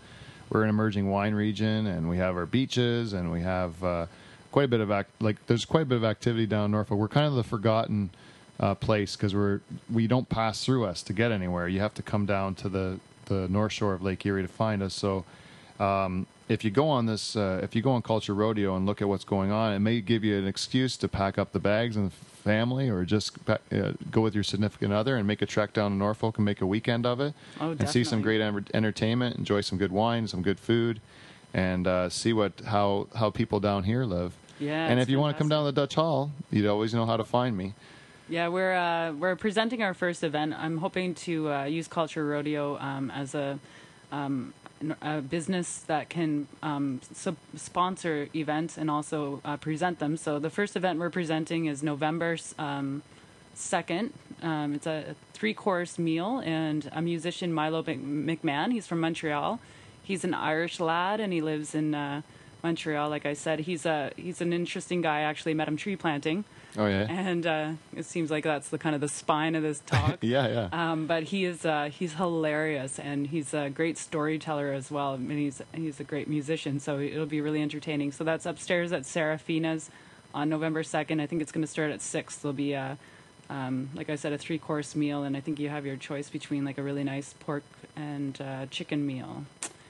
We're an emerging wine region, and we have our beaches, and we have uh, quite a bit of act- like there's quite a bit of activity down in Norfolk. We're kind of the forgotten uh, place because we're we don't pass through us to get anywhere. You have to come down to the, the north shore of Lake Erie to find us. So um, if you go on this, uh, if you go on Culture Rodeo and look at what's going on, it may give you an excuse to pack up the bags and the family, or just pack, uh, go with your significant other and make a trek down to Norfolk and make a weekend of it. Oh, definitely. And see some great en- entertainment, enjoy some good wine, some good food, and uh, see what how, how people down here live. Yeah, and if you fantastic. want to come down to the Dutch Hall, you'd always know how to find me. Yeah, we're uh, we're presenting our first event. I'm hoping to uh, use Culture Rodeo um, as a um, a business that can um, sub- sponsor events and also uh, present them. So the first event we're presenting is November um, second. Um, it's a three-course meal, and a musician, Milo McMahon. He's from Montreal. He's an Irish lad, and he lives in uh, Montreal, like I said. He's a he's an interesting guy. I actually met him tree planting. Oh yeah. And uh, it seems like that's the kind of the spine of this talk. yeah, yeah. Um, but he is uh, he's hilarious, and he's a great storyteller as well. I mean, he's he's a great musician, so it'll be really entertaining. So that's upstairs at Serafina's on November second. I think it's going to start at six. There'll be a Um, like I said, a three-course meal, and I think you have your choice between like a really nice pork and uh, chicken meal.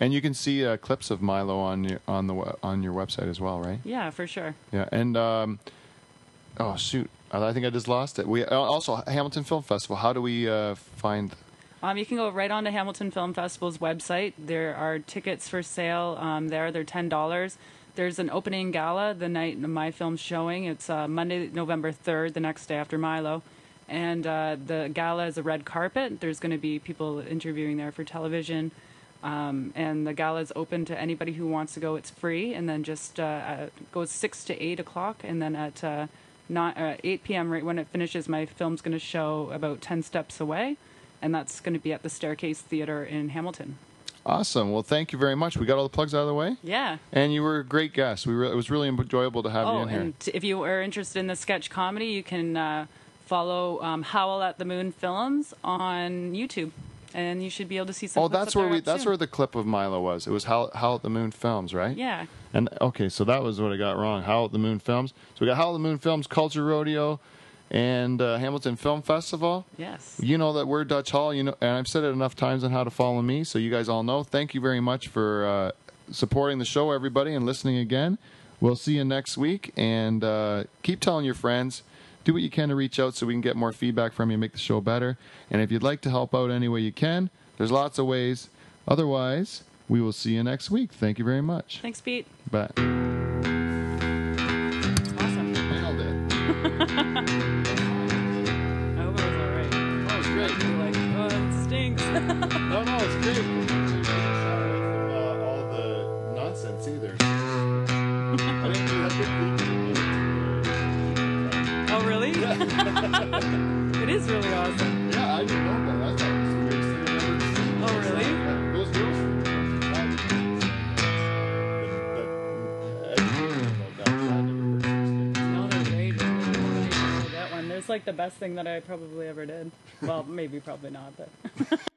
And you can see uh, clips of Milo on your, on the on your website as well, right? Yeah, for sure. Yeah, and um, oh shoot, I think I just lost it. We also Hamilton Film Festival. How do we uh, find? Um, you can go right on to Hamilton Film Festival's website. There are tickets for sale um, there. They're ten dollars. There's an opening gala the night my film's showing. It's uh, Monday, November third, the next day after Milo. And uh, the gala is a red carpet. There's going to be people interviewing there for television. Um, and the gala is open to anybody who wants to go. It's free. And then just uh, goes six to eight o'clock. And then at uh, not, uh, eight p.m., right when it finishes, my film's going to show about ten steps away. And that's going to be at the Staircase Theatre in Hamilton. Awesome. Well, thank you very much. We got all the plugs out of the way. Yeah. And you were a great guest. We re- it was really enjoyable to have oh, you in here. Oh, and if you are interested in the sketch comedy, you can uh, follow um, Howl at the Moon Films on YouTube, and you should be able to see some. Oh, that's where we. That's soon. Where the clip of Milo was. It was Howl, Howl at the Moon Films, right? Yeah. And okay, so that was what I got wrong. Howl at the Moon Films. So we got Howl at the Moon Films, Culture Rodeo, and uh, Hamilton Film Festival. Yes. You know that we're Dutch Hall, you know, and I've said it enough times on How to Follow Me, so you guys all know. Thank you very much for uh, supporting the show, everybody, and listening again. We'll see you next week, and uh, keep telling your friends. Do what you can to reach out so we can get more feedback from you, make the show better. And if you'd like to help out any way you can, there's lots of ways. Otherwise, we will see you next week. Thank you very much. Thanks, Pete. Bye. Awesome. Nailed it. No, no, it's great. Uh, all the nonsense either. I didn't do that. Oh, really? Yeah. It is really awesome. Yeah, I didn't know that. I thought it was the weirdest thing I've ever seen. Oh, really? Yeah, it was beautiful. No, they're great. That one. There's like the best thing that I probably ever did. Well, maybe probably not, but...